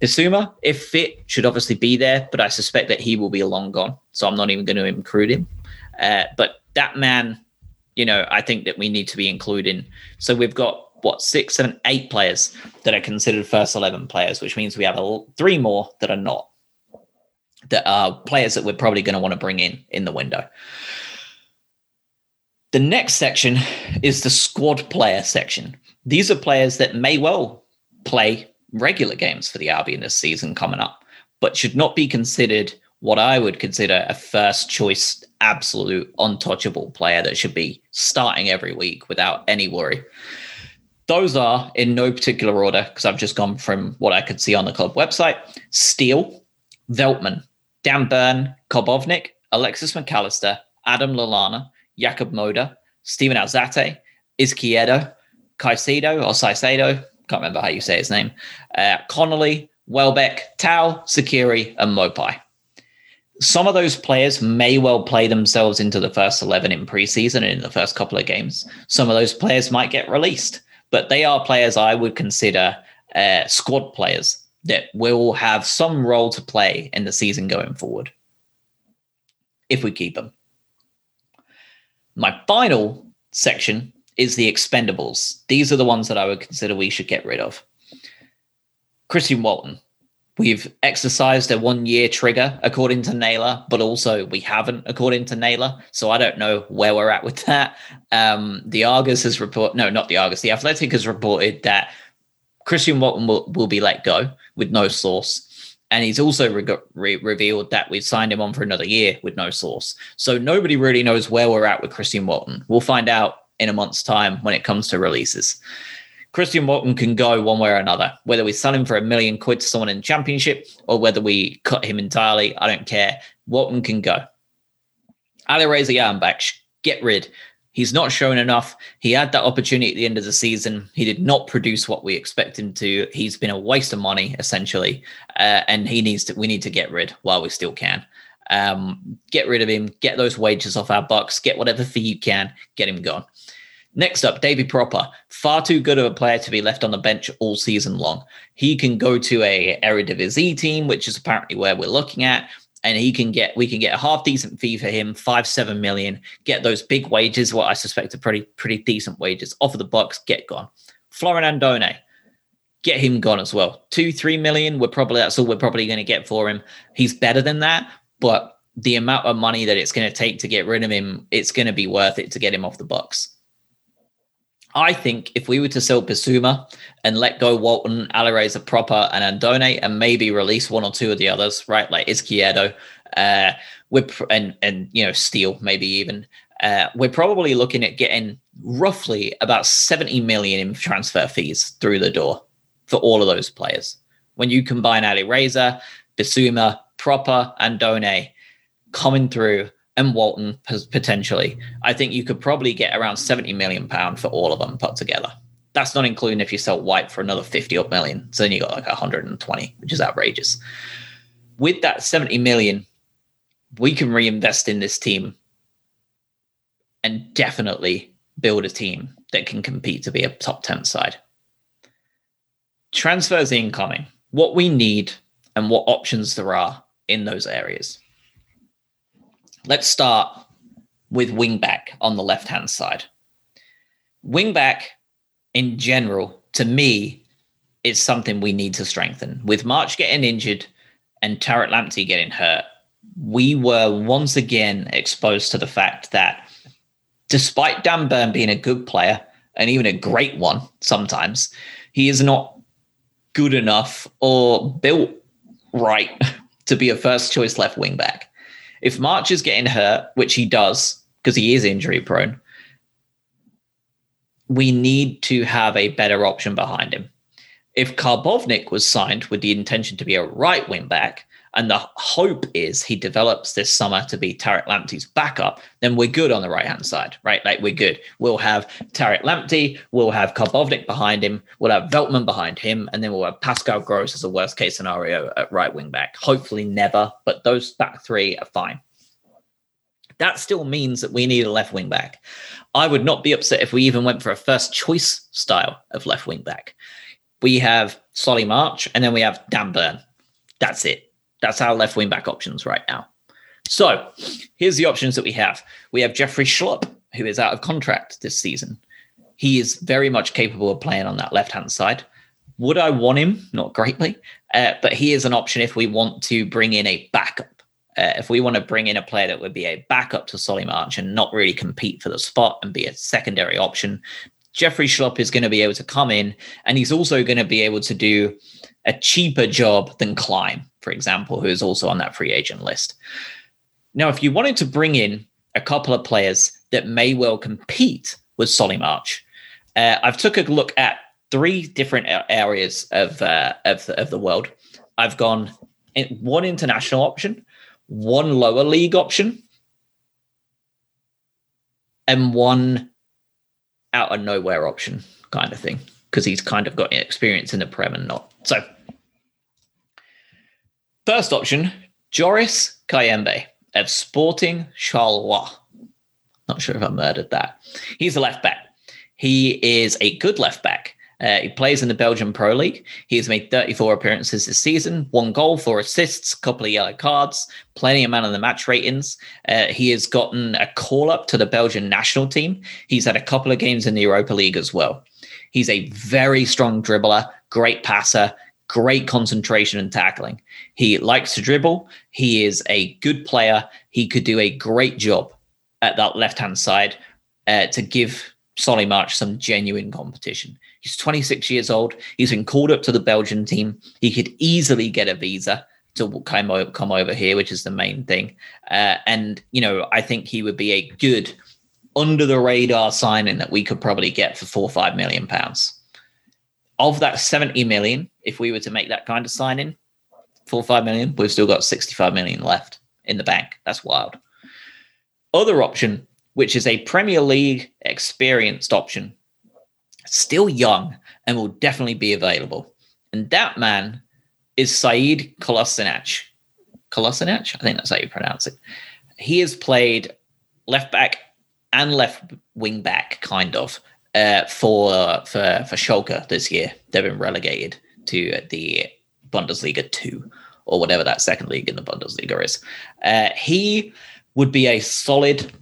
Bissouma, if fit, should obviously be there, but I suspect that he will be long gone, so I'm not even going to include him. But that man, you know, I think that we need to be including. So we've got, what, 6, 7, 8 players that are considered first 11 players, which means we have three more that are not, that are players that we're probably going to want to bring in the window. The next section is the squad player section. These are players that may well play regular games for the Albion this season coming up, but should not be considered what I would consider a first choice, absolute untouchable player that should be starting every week without any worry. Those are, in no particular order, because I've just gone from what I could see on the club website, Steele, Veltman, Dan Burn, Kobovnik, Alexis McAllister, Adam Lallana, Jakub Moder, Stephen Alzate, Izquierdo, Caicedo, can't remember how you say his name, Connolly, Welbeck, Tau, Sakiri, and Mopai. Some of those players may well play themselves into the first 11 in preseason and in the first couple of games. Some of those players might get released, but they are players I would consider squad players that will have some role to play in the season going forward, if we keep them. My final section is the expendables. These are the ones that I would consider we should get rid of. Christian Walton. We've exercised a 1-year trigger, according to Naylor, but also we haven't, according to Naylor. So I don't know where we're at with that. The Athletic has reported that Christian Walton will be let go with no source. And he's also revealed that we've signed him on for another year with no source. So nobody really knows where we're at with Christian Walton. We'll find out in a month's time when it comes to releases. Christian Walton can go one way or another, whether we sell him for £1 million to someone in the Championship or whether we cut him entirely. I don't care. Walton can go. Alireza Yarmbaksh, get rid. He's not shown enough. He had that opportunity at the end of the season. He did not produce what we expect him to. He's been a waste of money, essentially, and we need to get rid while we still can. Get rid of him. Get those wages off our bucks. Get whatever fee you can. Get him gone. Next up, Davy Proper. Far too good of a player to be left on the bench all season long. He can go to a Eredivisie team, which is apparently where we're looking at, and we can get a half-decent fee for him, 5-7 million, get those big wages, what I suspect are pretty decent wages, off of the box, get gone. Florian Andone, get him gone as well. 2-3 million, that's all we're probably going to get for him. He's better than that, but the amount of money that it's going to take to get rid of him, it's going to be worth it to get him off the box. I think if we were to sell Bissouma and let go Walton, Alireza Proper, and Andone, and maybe release one or two of the others, right, like Izquierdo, and Steele, maybe even, we're probably looking at getting roughly about 70 million in transfer fees through the door for all of those players. When you combine Alireza, Bissouma, Proper, Andone coming through, and Walton potentially, I think you could probably get around £70 million for all of them put together. That's not including if you sell White for another 50 million. So then you got like 120, which is outrageous. With that 70 million, we can reinvest in this team and definitely build a team that can compete to be a top 10 side. Transfers incoming, what we need and what options there are in those areas. Let's start with wing-back on the left-hand side. Wing-back, in general, to me, is something we need to strengthen. With March getting injured and Tariq Lamptey getting hurt, we were once again exposed to the fact that despite Dan Burn being a good player, and even a great one sometimes, he is not good enough or built right to be a first-choice left wing-back. If March is getting hurt, which he does, because he is injury-prone, we need to have a better option behind him. If Karbovnik was signed with the intention to be a right wing-back, and the hope is he develops this summer to be Tariq Lamptey's backup, then we're good on the right-hand side, right? Like, we're good. We'll have Tariq Lamptey, we'll have Karbovnik behind him, we'll have Veltman behind him, and then we'll have Pascal Gross as a worst-case scenario at right wing-back. Hopefully never, but those back three are fine. That still means that we need a left wing-back. I would not be upset if we even went for a first-choice style of left wing-back. We have Solly March, and then we have Dan Burn. That's it. That's our left wing back options right now. So here's the options that we have. We have Jeffrey Schlupp, who is out of contract this season. He is very much capable of playing on that left-hand side. Would I want him? Not greatly. But he is an option if we want to bring in a backup. If we want to bring in a player that would be a backup to Solly March and not really compete for the spot and be a secondary option, Jeffrey Schlupp is going to be able to come in, and he's also going to be able to do a cheaper job than Klein, for example, who is also on that free agent list. Now, if you wanted to bring in a couple of players that may well compete with Solly March, I've took a look at three different areas of the world. I've gone in one international option, one lower league option, and one out of nowhere option kind of thing, because he's kind of got experience in the Prem and not. So first option, Joris Kayembe of Sporting Charleroi. Not sure if I murdered that. He's a left back. He is a good left back. He plays in the Belgian Pro League. He has made 34 appearances this season, 1 goal, 4 assists, couple of yellow cards, plenty of man of the match ratings. He has gotten a call-up to the Belgian national team. He's had a couple of games in the Europa League as well. He's a very strong dribbler, great passer, great concentration and tackling. He likes to dribble. He is a good player. He could do a great job at that left-hand side to give Solly March some genuine competition. He's 26 years old. He's been called up to the Belgian team. He could easily get a visa to come over here, which is the main thing. And, you know, I think he would be a good under-the-radar signing that we could probably get for £4 or £5 million. Of that 70 million, if we were to make that kind of sign in, 4 or 5 million, we've still got 65 million left in the bank. That's wild. Other option, which is a Premier League experienced option, still young and will definitely be available. And that man is Said Kolasinac. Kolasinac? I think that's how you pronounce it. He has played left back and left wing back, kind of. For Schalke this year. They've been relegated to the Bundesliga 2 or whatever that second league in the Bundesliga is. He would be a solid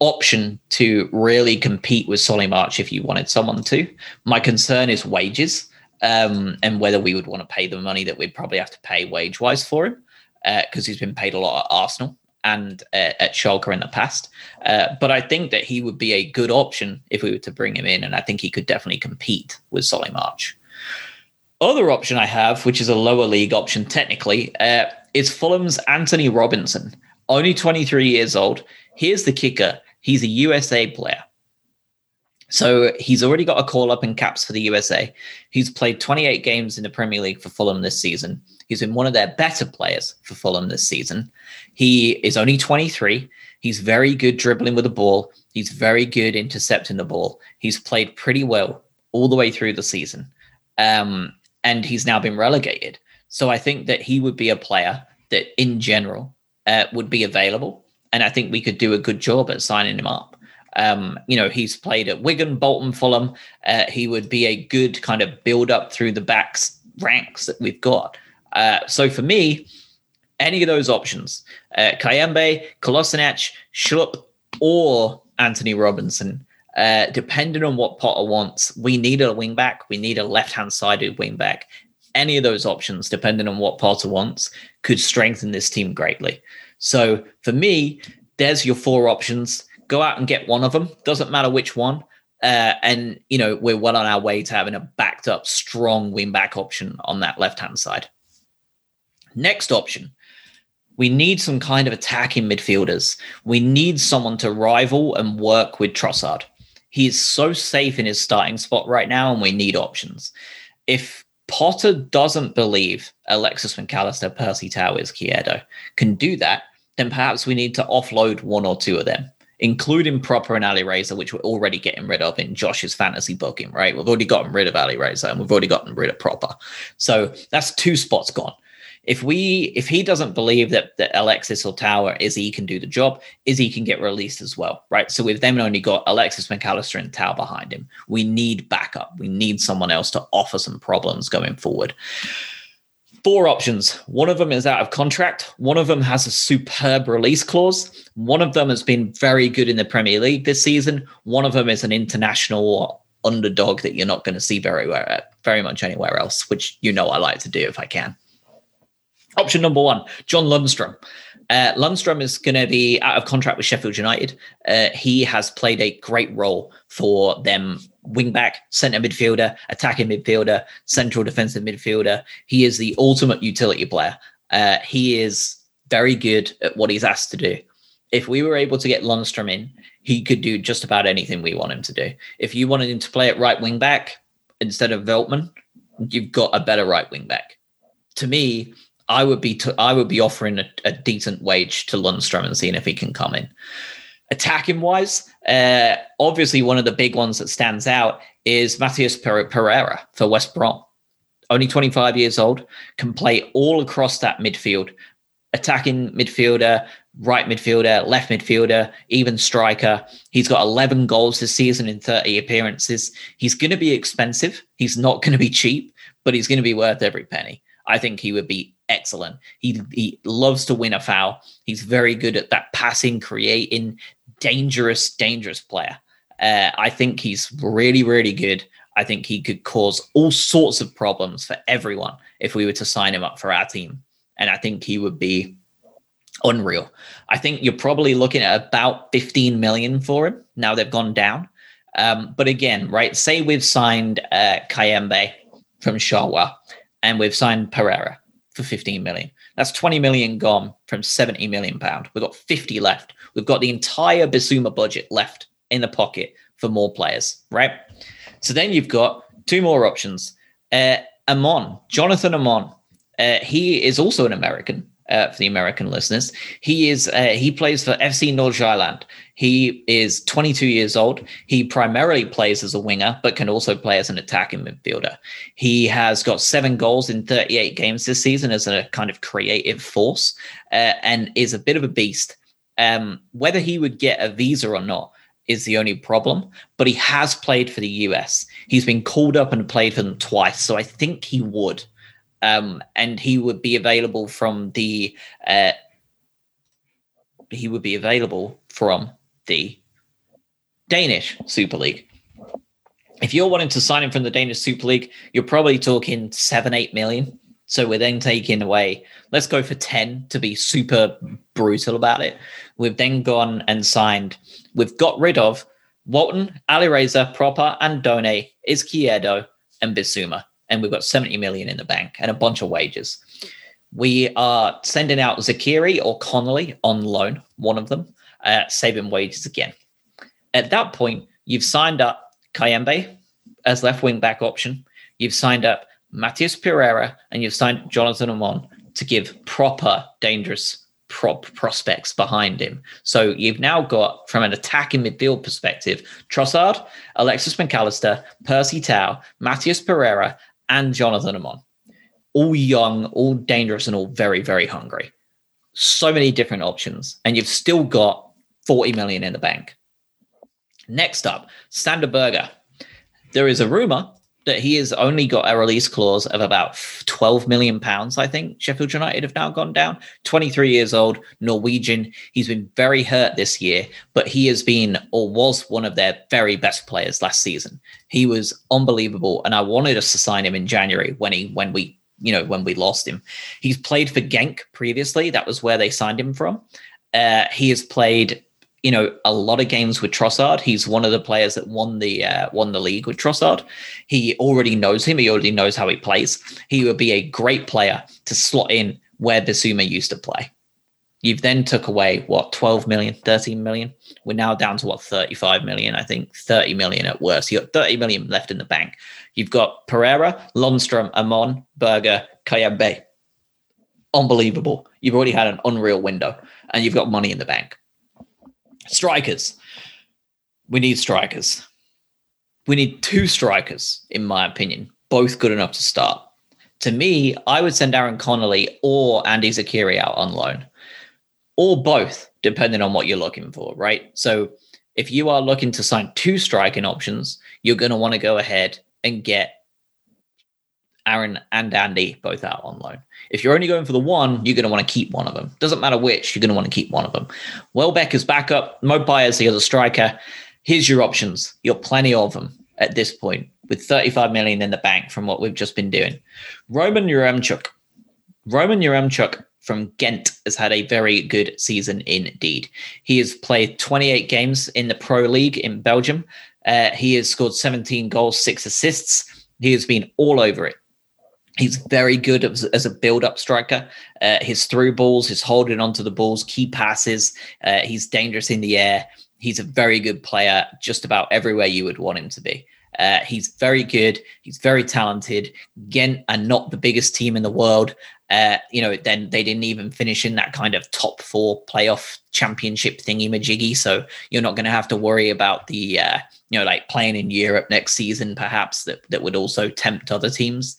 option to really compete with Solly March if you wanted someone to. My concern is wages and whether we would want to pay the money that we'd probably have to pay wage-wise for him, because he's been paid a lot at Arsenal and at Schalke in the past. But I think that he would be a good option if we were to bring him in, and I think he could definitely compete with Solly March. Other option I have, which is a lower league option technically, is Fulham's Anthony Robinson, only 23 years old. Here's the kicker. He's a USA player. So he's already got a call-up in caps for the USA. He's played 28 games in the Premier League for Fulham this season. He's been one of their better players for Fulham this season. He is only 23. He's very good dribbling with the ball. He's very good intercepting the ball. He's played pretty well all the way through the season. And he's now been relegated. So I think that he would be a player that, in general, would be available. And I think we could do a good job at signing him up. You know, he's played at Wigan, Bolton, Fulham. He would be a good kind of build up through the backs ranks that we've got. So for me, any of those options, Kayembe, Kolasinac, Schlupp, or Anthony Robinson. Depending on what Potter wants, we need a wing back. We need a left-hand sided wing back. Any of those options, depending on what Potter wants, could strengthen this team greatly. So for me, there's your four options. Go out and get one of them. Doesn't matter which one. And, you know, we're well on our way to having a backed up, strong wing back option on that left-hand side. Next option. We need some kind of attacking midfielders. We need someone to rival and work with Trossard. He is so safe in his starting spot right now, and we need options. If Potter doesn't believe Alexis McAllister, Percy Towers, Kiedo can do that, then perhaps we need to offload one or two of them, including Proper and Ali Reza, which we're already getting rid of in Josh's fantasy booking, right? We've already gotten rid of Ali Reza, and we've already gotten rid of Proper. So that's two spots gone. If he doesn't believe that Alexis or Tower, Izzy can do the job, Izzy can get released as well, right? So we've then only got Alexis McAllister and Tower behind him. We need backup. We need someone else to offer some problems going forward. Four options. One of them is out of contract. One of them has a superb release clause. One of them has been very good in the Premier League this season. One of them is an international underdog that you're not going to see very much anywhere else, which you know I like to do if I can. Option number one, John Lundstrom. Lundstrom is going to be out of contract with Sheffield United. He has played a great role for them. Wing back, centre midfielder, attacking midfielder, central defensive midfielder. He is the ultimate utility player. He is very good at what he's asked to do. If we were able to get Lundstrom in, he could do just about anything we want him to do. If you wanted him to play at right wing back instead of Veltman, you've got a better right wing back. To me, I would be offering a decent wage to Lundstrom and seeing if he can come in. Attacking wise, obviously one of the big ones that stands out is Matheus Pereira for West Brom. Only 25 years old, can play all across that midfield. Attacking midfielder, right midfielder, left midfielder, even striker. He's got 11 goals this season in 30 appearances. He's going to be expensive. He's not going to be cheap, but he's going to be worth every penny. I think he would be excellent. He loves to win a foul. He's very good at that passing, creating, dangerous player. I think he's really, really good. I think he could cause all sorts of problems for everyone if we were to sign him up for our team. And I think he would be unreal. I think you're probably looking at about 15 million for him. Now they've gone down. But again, right, say we've signed Kayembe from Shawa and we've signed Pereira for 15 million. That's 20 million gone from 70 million pound. We've got 50 left. We've got the entire Bissouma budget left in the pocket for more players, right? So then you've got two more options. Jonathan Amon. He is also an American, for the American listeners. He plays for FC Nordsjælland. He is 22 years old. He primarily plays as a winger, but can also play as an attacking midfielder. He has got 7 goals in 38 games this season as a kind of creative force, and is a bit of a beast. Whether he would get a visa or not is the only problem, but he has played for the US. He's been called up and played for them twice, so I think he would. And he would be available from the... he would be available from the Danish Super League. If you're wanting to sign him from the Danish Super League, you're probably talking 7-8 million. So we're then taking away, let's go for 10 to be super brutal about it. We've then gone and signed, we've got rid of Walton, Ali Reza, Proper, Andone, Izquierdo, and Bissouma. And we've got 70 million in the bank and a bunch of wages. We are sending out Zakiri or Connolly on loan, one of them, saving wages again. At that point, you've signed up Kayembe as left wing back option. You've signed up Matheus Pereira and you've signed Jonathan Amon to give Proper dangerous prospects behind him. So you've now got, from an attacking midfield perspective, Trossard, Alexis McAllister, Percy Tau, Matheus Pereira and Jonathan Amon. All young, all dangerous, and all very, very hungry. So many different options. And you've still got 40 million in the bank. Next up, Sander Berger. There is a rumor that he has only got a release clause of about £12 million, I think. Sheffield United have now gone down. 23 years old, Norwegian. He's been very hurt this year, but he has been, or was, one of their very best players last season. He was unbelievable, and I wanted us to sign him in January when we lost him. He's played for Genk previously. That was where they signed him from. He has played, a lot of games with Trossard. He's one of the players that won the league with Trossard. He already knows him. He already knows how he plays. He would be a great player to slot in where Bissouma used to play. You've then took away, what, 12 million, 13 million? We're now down to, 35 million, I think, 30 million at worst. You've got 30 million left in the bank. You've got Pereira, Lundstrom, Amon, Berger, Kayembe. Unbelievable. You've already had an unreal window, and you've got money in the bank. Strikers. We need strikers. We need two strikers, in my opinion, both good enough to start. To me, I would send Aaron Connolly or Andy Zakiri out on loan, or both, depending on what you're looking for, right? So if you are looking to sign two striking options, you're going to want to go ahead and get Aaron and Andy both out on loan. If you're only going for the one, you're going to want to keep one of them. Doesn't matter which, you're going to want to keep one of them. Welbeck is backup. Mopai is the other striker. Here's your options. You're plenty of them at this point, with 35 million in the bank from what we've just been doing. Roman Yaremchuk from Ghent has had a very good season indeed. He has played 28 games in the Pro League in Belgium. He has scored 17 goals, 6 assists. He has been all over it. He's very good as a build-up striker. His through balls, his holding onto the balls, key passes. He's dangerous in the air. He's a very good player just about everywhere you would want him to be. He's very good. He's very talented. Ghent are not the biggest team in the world. Then they didn't even finish in that kind of top four playoff championship thingy-majiggy. So you're not going to have to worry about the, playing in Europe next season, perhaps that would also tempt other teams.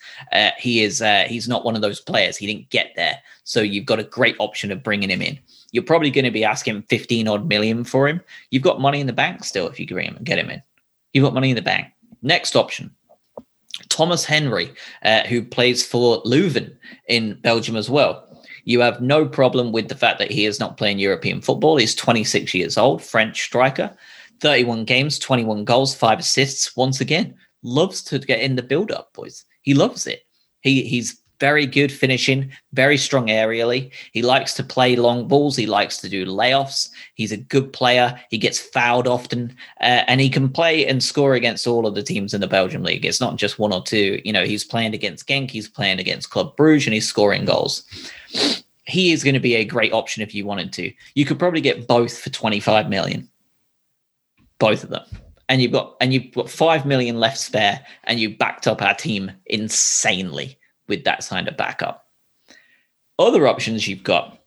He's not one of those players. He didn't get there. So you've got a great option of bringing him in. You're probably going to be asking 15 odd million for him. You've got money in the bank still if you can bring him and get him in. You've got money in the bank. Next option. Thomas Henry, who plays for Leuven in Belgium as well. You have no problem with the fact that he is not playing European football. He's 26 years old, French striker, 31 games, 21 goals, 5 assists. Once again, loves to get in the build-up, boys. He loves it. He's very good finishing, very strong aerially. He likes to play long balls. He likes to do layoffs. He's a good player. He gets fouled often, and he can play and score against all of the teams in the Belgian league. It's not just one or two. He's playing against Genk. He's playing against Club Brugge, and he's scoring goals. He is going to be a great option if you wanted to. You could probably get both for 25 million, both of them. And you've got 5 million left spare, and you backed up our team insanely with that kind of backup. Other options you've got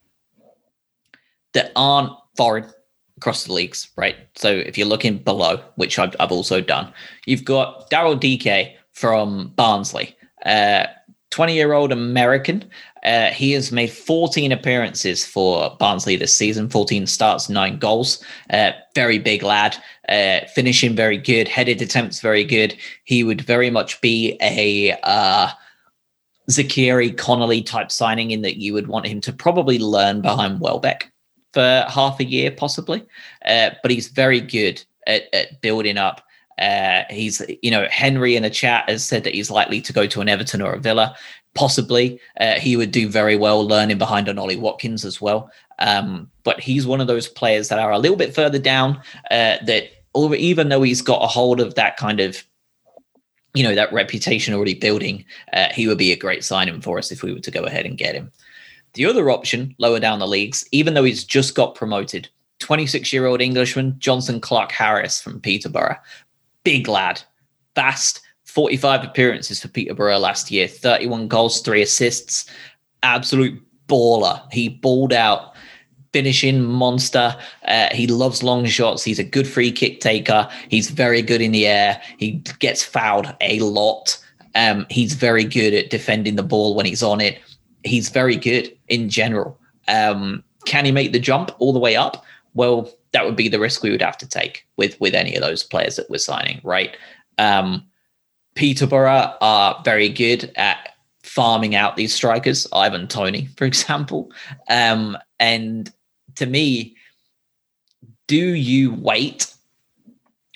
that aren't foreign across the leagues, right? So if you're looking below, which I've also done, you've got Daryl DK from Barnsley, 20-year-old American. He has made 14 appearances for Barnsley this season, 14 starts, 9 goals. Very big lad, finishing very good, headed attempts very good. He would very much be a Zakiri Connolly type signing, in that you would want him to probably learn behind Welbeck for half a year, possibly. But he's very good at building up. Henry in the chat has said that he's likely to go to an Everton or a Villa. Possibly. He would do very well learning behind an Ollie Watkins as well. But he's one of those players that are a little bit further down, that even though he's got a hold of that kind of, that reputation already building, he would be a great signing for us if we were to go ahead and get him. The other option, lower down the leagues, even though he's just got promoted, 26-year-old Englishman, Johnson Clark Harris from Peterborough. Big lad, fast, 45 appearances for Peterborough last year, 31 goals, 3 assists, absolute baller. He balled out, finishing monster. He loves long shots. He's a good free kick taker. He's very good in the air. He gets fouled a lot. He's very good at defending the ball when he's on it. He's very good in general. Can he make the jump all the way up? Well, that would be the risk we would have to take with any of those players that we're signing, right? Peterborough are very good at farming out these strikers, Ivan Toney, for example. And to me, do you wait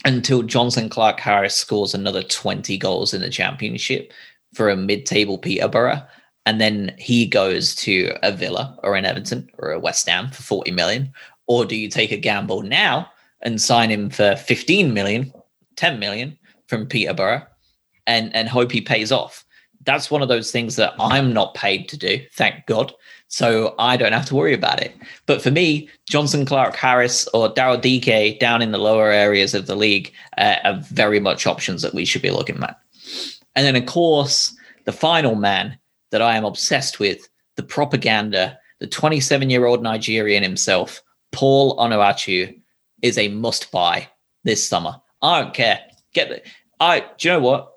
until Johnson Clark Harris scores another 20 goals in the Championship for a mid-table Peterborough, and then he goes to a Villa or an Everton or a West Ham for 40 million? Or do you take a gamble now and sign him for 15 million, 10 million from Peterborough and hope he pays off? That's one of those things that I'm not paid to do, thank God. So I don't have to worry about it. But for me, Johnson Clark Harris or Daryl Dike down in the lower areas of the league are very much options that we should be looking at. And then, of course, the final man that I am obsessed with, the propaganda, the 27-year-old Nigerian himself, Paul Onuachu, is a must-buy this summer. I don't care. Do you know what?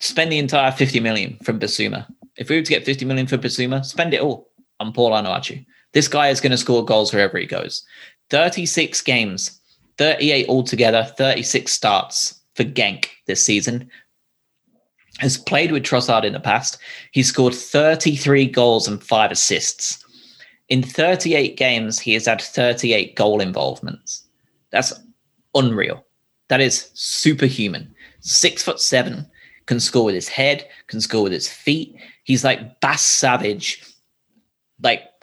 Spend the entire 50 million from Bissouma. If we were to get 50 million for Bissouma, spend it all on Paul Onuachu. This guy is going to score goals wherever he goes. 36 games, 38 altogether, 36 starts for Genk this season. Has played with Trossard in the past. He scored 33 goals and 5 assists. In 38 games, he has had 38 goal involvements. That's unreal. That is superhuman. 6'7", can score with his head, can score with his feet. He's like Bass Savage,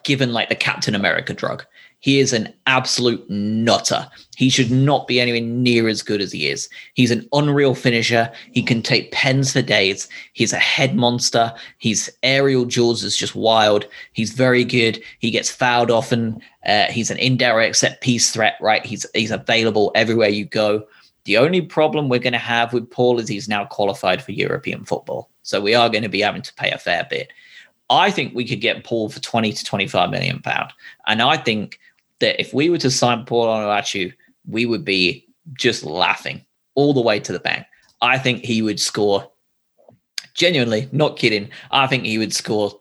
given the Captain America drug. He is an absolute nutter. He should not be anywhere near as good as he is. He's an unreal finisher. He can take pens for days. He's a head monster. His aerial jewels is just wild. He's very good. He gets fouled often. He's an indirect set piece threat, right? He's available everywhere you go. The only problem we're going to have with Paul is he's now qualified for European football. So we are going to be having to pay a fair bit. I think we could get Paul for 20 to 25 million pound. And I think that if we were to sign Paul Onuachu, we would be just laughing all the way to the bank. I think he would score, genuinely, not kidding, I think he would score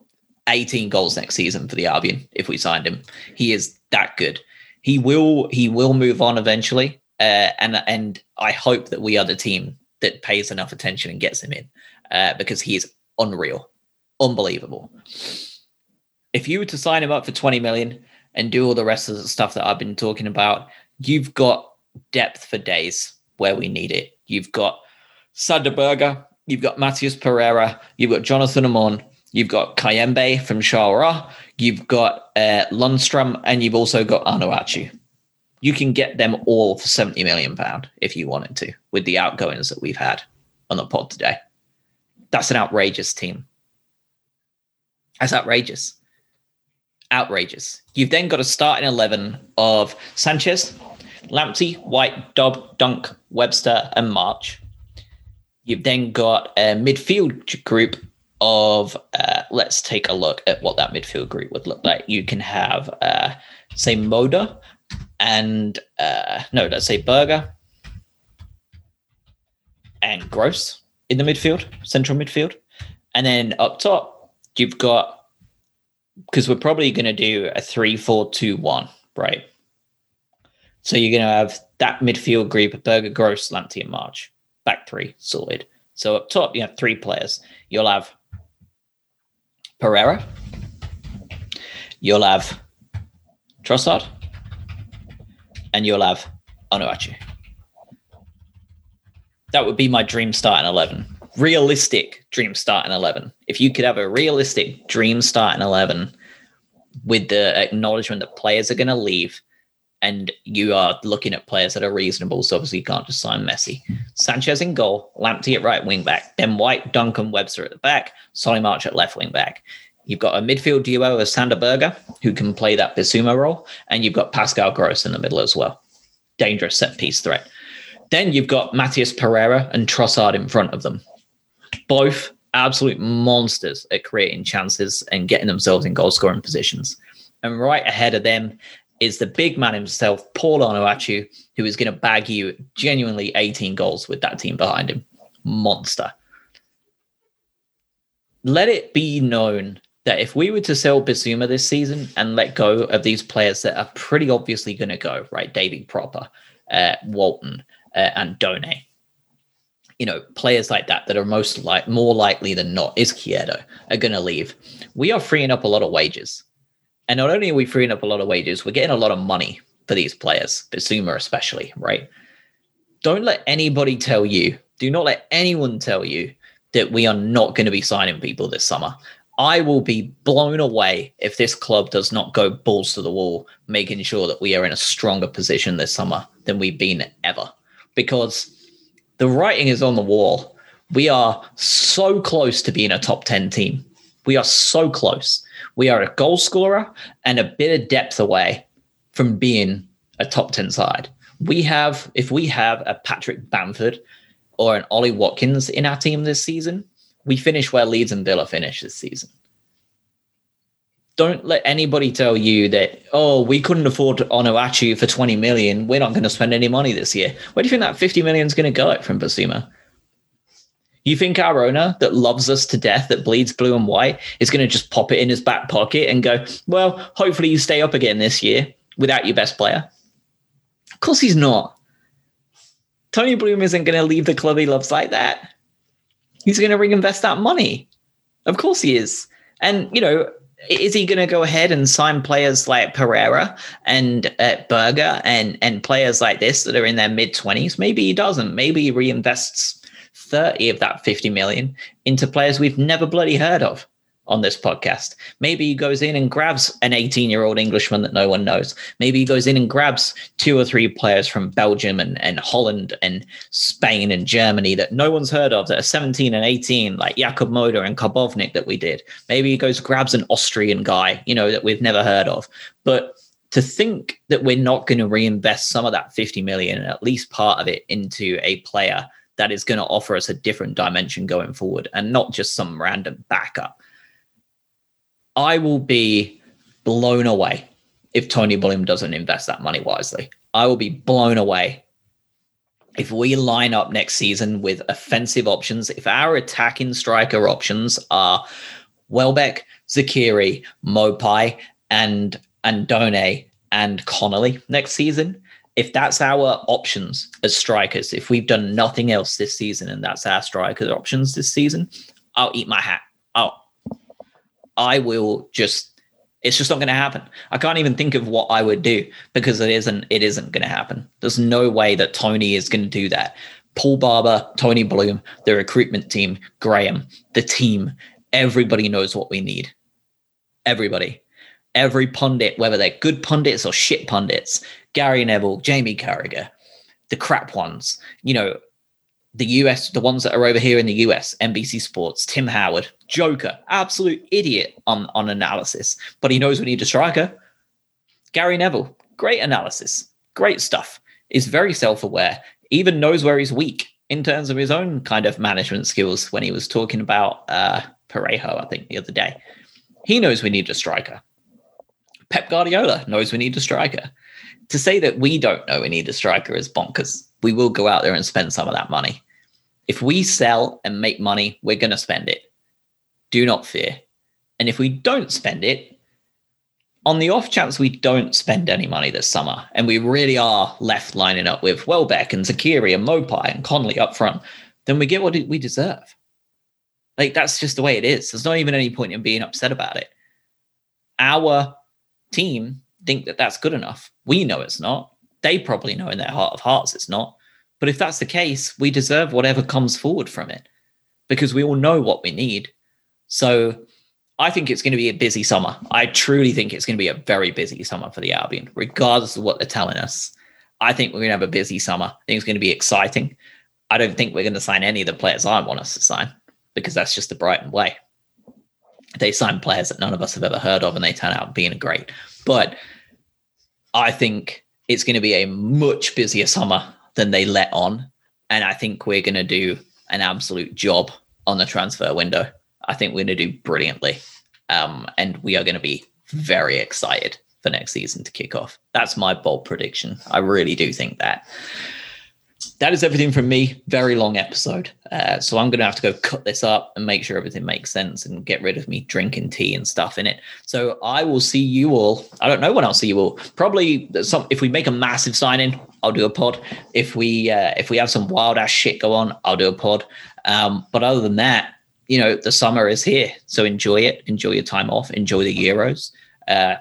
18 goals next season for the Albion if we signed him. He is that good. He will move on eventually. And I hope that we are the team that pays enough attention and gets him in because he is unreal, unbelievable. If you were to sign him up for 20 million and do all the rest of the stuff that I've been talking about, you've got depth for days where we need it. You've got Saderberger, you've got Matheus Pereira, you've got Jonathan Amon, you've got Kayembe from Shara, you've got Lundstrom, and you've also got Onuachu. You can get them all for 70 million pound if you wanted to, with the outgoings that we've had on the pod today. That's an outrageous team. That's outrageous. Outrageous. You've then got a starting 11 of Sanchez, Lamptey, White, Dobb, Dunk, Webster, and March. You've then got a midfield group of, let's take a look at what that midfield group would look like. You can have, say, Moder, and let's say Berger and Gross in the midfield, central midfield. And then up top, you've got, because we're probably going to do a 3-4-2-1, right? So you're going to have that midfield group of Berger, Gross, Lamptey, and March. Back three, sorted. So up top, you have three players. You'll have Pereira. You'll have Trossard. And you'll have Onuachu. That would be my dream starting 11. Realistic dream starting 11. If you could have a realistic dream starting 11 with the acknowledgement that players are going to leave and you are looking at players that are reasonable, so obviously you can't just sign Messi. Sanchez in goal, Lamptey at right wing back, Ben White, Duncan, Webster at the back, Solly March at left wing back. You've got a midfield duo of Sanderberger, who can play that Bissouma role, and you've got Pascal Gross in the middle as well. Dangerous set-piece threat. Then you've got Matheus Pereira and Trossard in front of them. Both absolute monsters at creating chances and getting themselves in goal-scoring positions. And right ahead of them is the big man himself, Paul Onuachu, who is going to bag you genuinely 18 goals with that team behind him. Monster. Let it be known that if we were to sell Bissouma this season and let go of these players that are pretty obviously going to go, right? David Proper, Walton, and Doné. you know, players like that are most like more likely than not is Quieto are going to leave. We are freeing up a lot of wages. And not only are we freeing up a lot of wages, we're getting a lot of money for these players, Bissouma especially, right? Don't let anybody tell you, do not let anyone tell you that we are not going to be signing people this summer. I will be blown away if this club does not go balls to the wall, making sure that we are in a stronger position this summer than we've been ever. Because the writing is on the wall. We are so close to being a top 10 team. We are so close. We are a goal scorer and a bit of depth away from being a top 10 side. We have, if we have a Patrick Bamford or an Ollie Watkins in our team this season, we finish where Leeds and Villa finish this season. Don't let anybody tell you that, oh, we couldn't afford Onuachu for 20 million. We're not going to spend any money this year. Where do you think that 50 million is going to go from Bissouma? You think our owner that loves us to death, that bleeds blue and white, is going to just pop it in his back pocket and go, well, hopefully you stay up again this year without your best player? Of course he's not. Tony Bloom isn't going to leave the club he loves like that. He's going to reinvest that money. Of course he is. And, you know, is he going to go ahead and sign players like Pereira and Berger and players like this that are in their mid-20s? Maybe he doesn't. Maybe he reinvests 30 of that 50 million into players we've never bloody heard of on this podcast. Maybe he goes in and grabs an 18-year-old Englishman that no one knows. Maybe he goes in and grabs 2 or 3 players from Belgium and Holland and Spain and Germany that no one's heard of, that are 17 and 18, like Jakub Moder and Karbovnik that we did. Maybe he goes, grabs an Austrian guy, you know, that we've never heard of. But to think that we're not going to reinvest some of that 50 million, and at least part of it, into a player that is going to offer us a different dimension going forward and not just some random backup. I will be blown away if Tony Bloom doesn't invest that money wisely. I will be blown away if we line up next season with offensive options, if our attacking striker options are Welbeck, Zakiri, Mopai, and Andone and Connolly next season. If that's our options as strikers, if we've done nothing else this season and that's our striker options this season, I'll eat my hat. It's just not going to happen. I can't even think of what I would do because it isn't going to happen. There's no way that Tony is going to do that. Paul Barber, Tony Bloom, the recruitment team, Graham, the team, everybody knows what we need. Everybody. Every pundit, whether they're good pundits or shit pundits, Gary Neville, Jamie Carragher, the crap ones, you know, the US, the ones that are over here in the US, NBC Sports, Tim Howard, Joker, absolute idiot on analysis, but he knows we need a striker. Gary Neville, great analysis, great stuff, is very self-aware, even knows where he's weak in terms of his own kind of management skills when he was talking about Parejo, I think, the other day. He knows we need a striker. Pep Guardiola knows we need a striker. To say that we don't know we need a striker is bonkers. We will go out there and spend some of that money. If we sell and make money, we're going to spend it. Do not fear. And if we don't spend it, on the off chance we don't spend any money this summer, and we really are left lining up with Welbeck and Zakiri and Mopai and Conley up front, then we get what we deserve. Like, that's just the way it is. There's not even any point in being upset about it. Our team think that that's good enough. We know it's not. They probably know in their heart of hearts it's not. But if that's the case, we deserve whatever comes forward from it because we all know what we need. So I think it's going to be a busy summer. I truly think it's going to be a very busy summer for the Albion, regardless of what they're telling us. I think we're going to have a busy summer. I think it's going to be exciting. I don't think we're going to sign any of the players I want us to sign because that's just the Brighton way. They sign players that none of us have ever heard of and they turn out being great. But I think it's going to be a much busier summer than they let on. And I think we're going to do an absolute job on the transfer window. I think we're going to do brilliantly. And we are going to be very excited for next season to kick off. That's my bold prediction. I really do think that. that is everything from me. Very long episode. So I'm going to have to go cut this up and make sure everything makes sense and get rid of me drinking tea and stuff in it. So I will see you all. I don't know when I'll see you all. Probably if we make a massive sign-in, I'll do a pod. If we have some wild-ass shit go on, I'll do a pod. But other than that, you know, the summer is here. So enjoy it. Enjoy your time off. Enjoy the Euros. And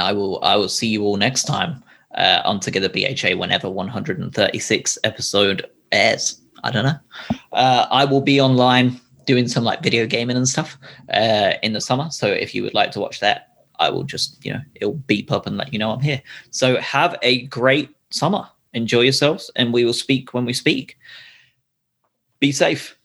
I will see you all next time. On Together BHA whenever 136 episode airs. I don't know. I will be online doing some like video gaming and stuff in the summer. So if you would like to watch that, I will just, you know, it'll beep up and let you know I'm here. So have a great summer. Enjoy yourselves and we will speak when we speak. Be safe.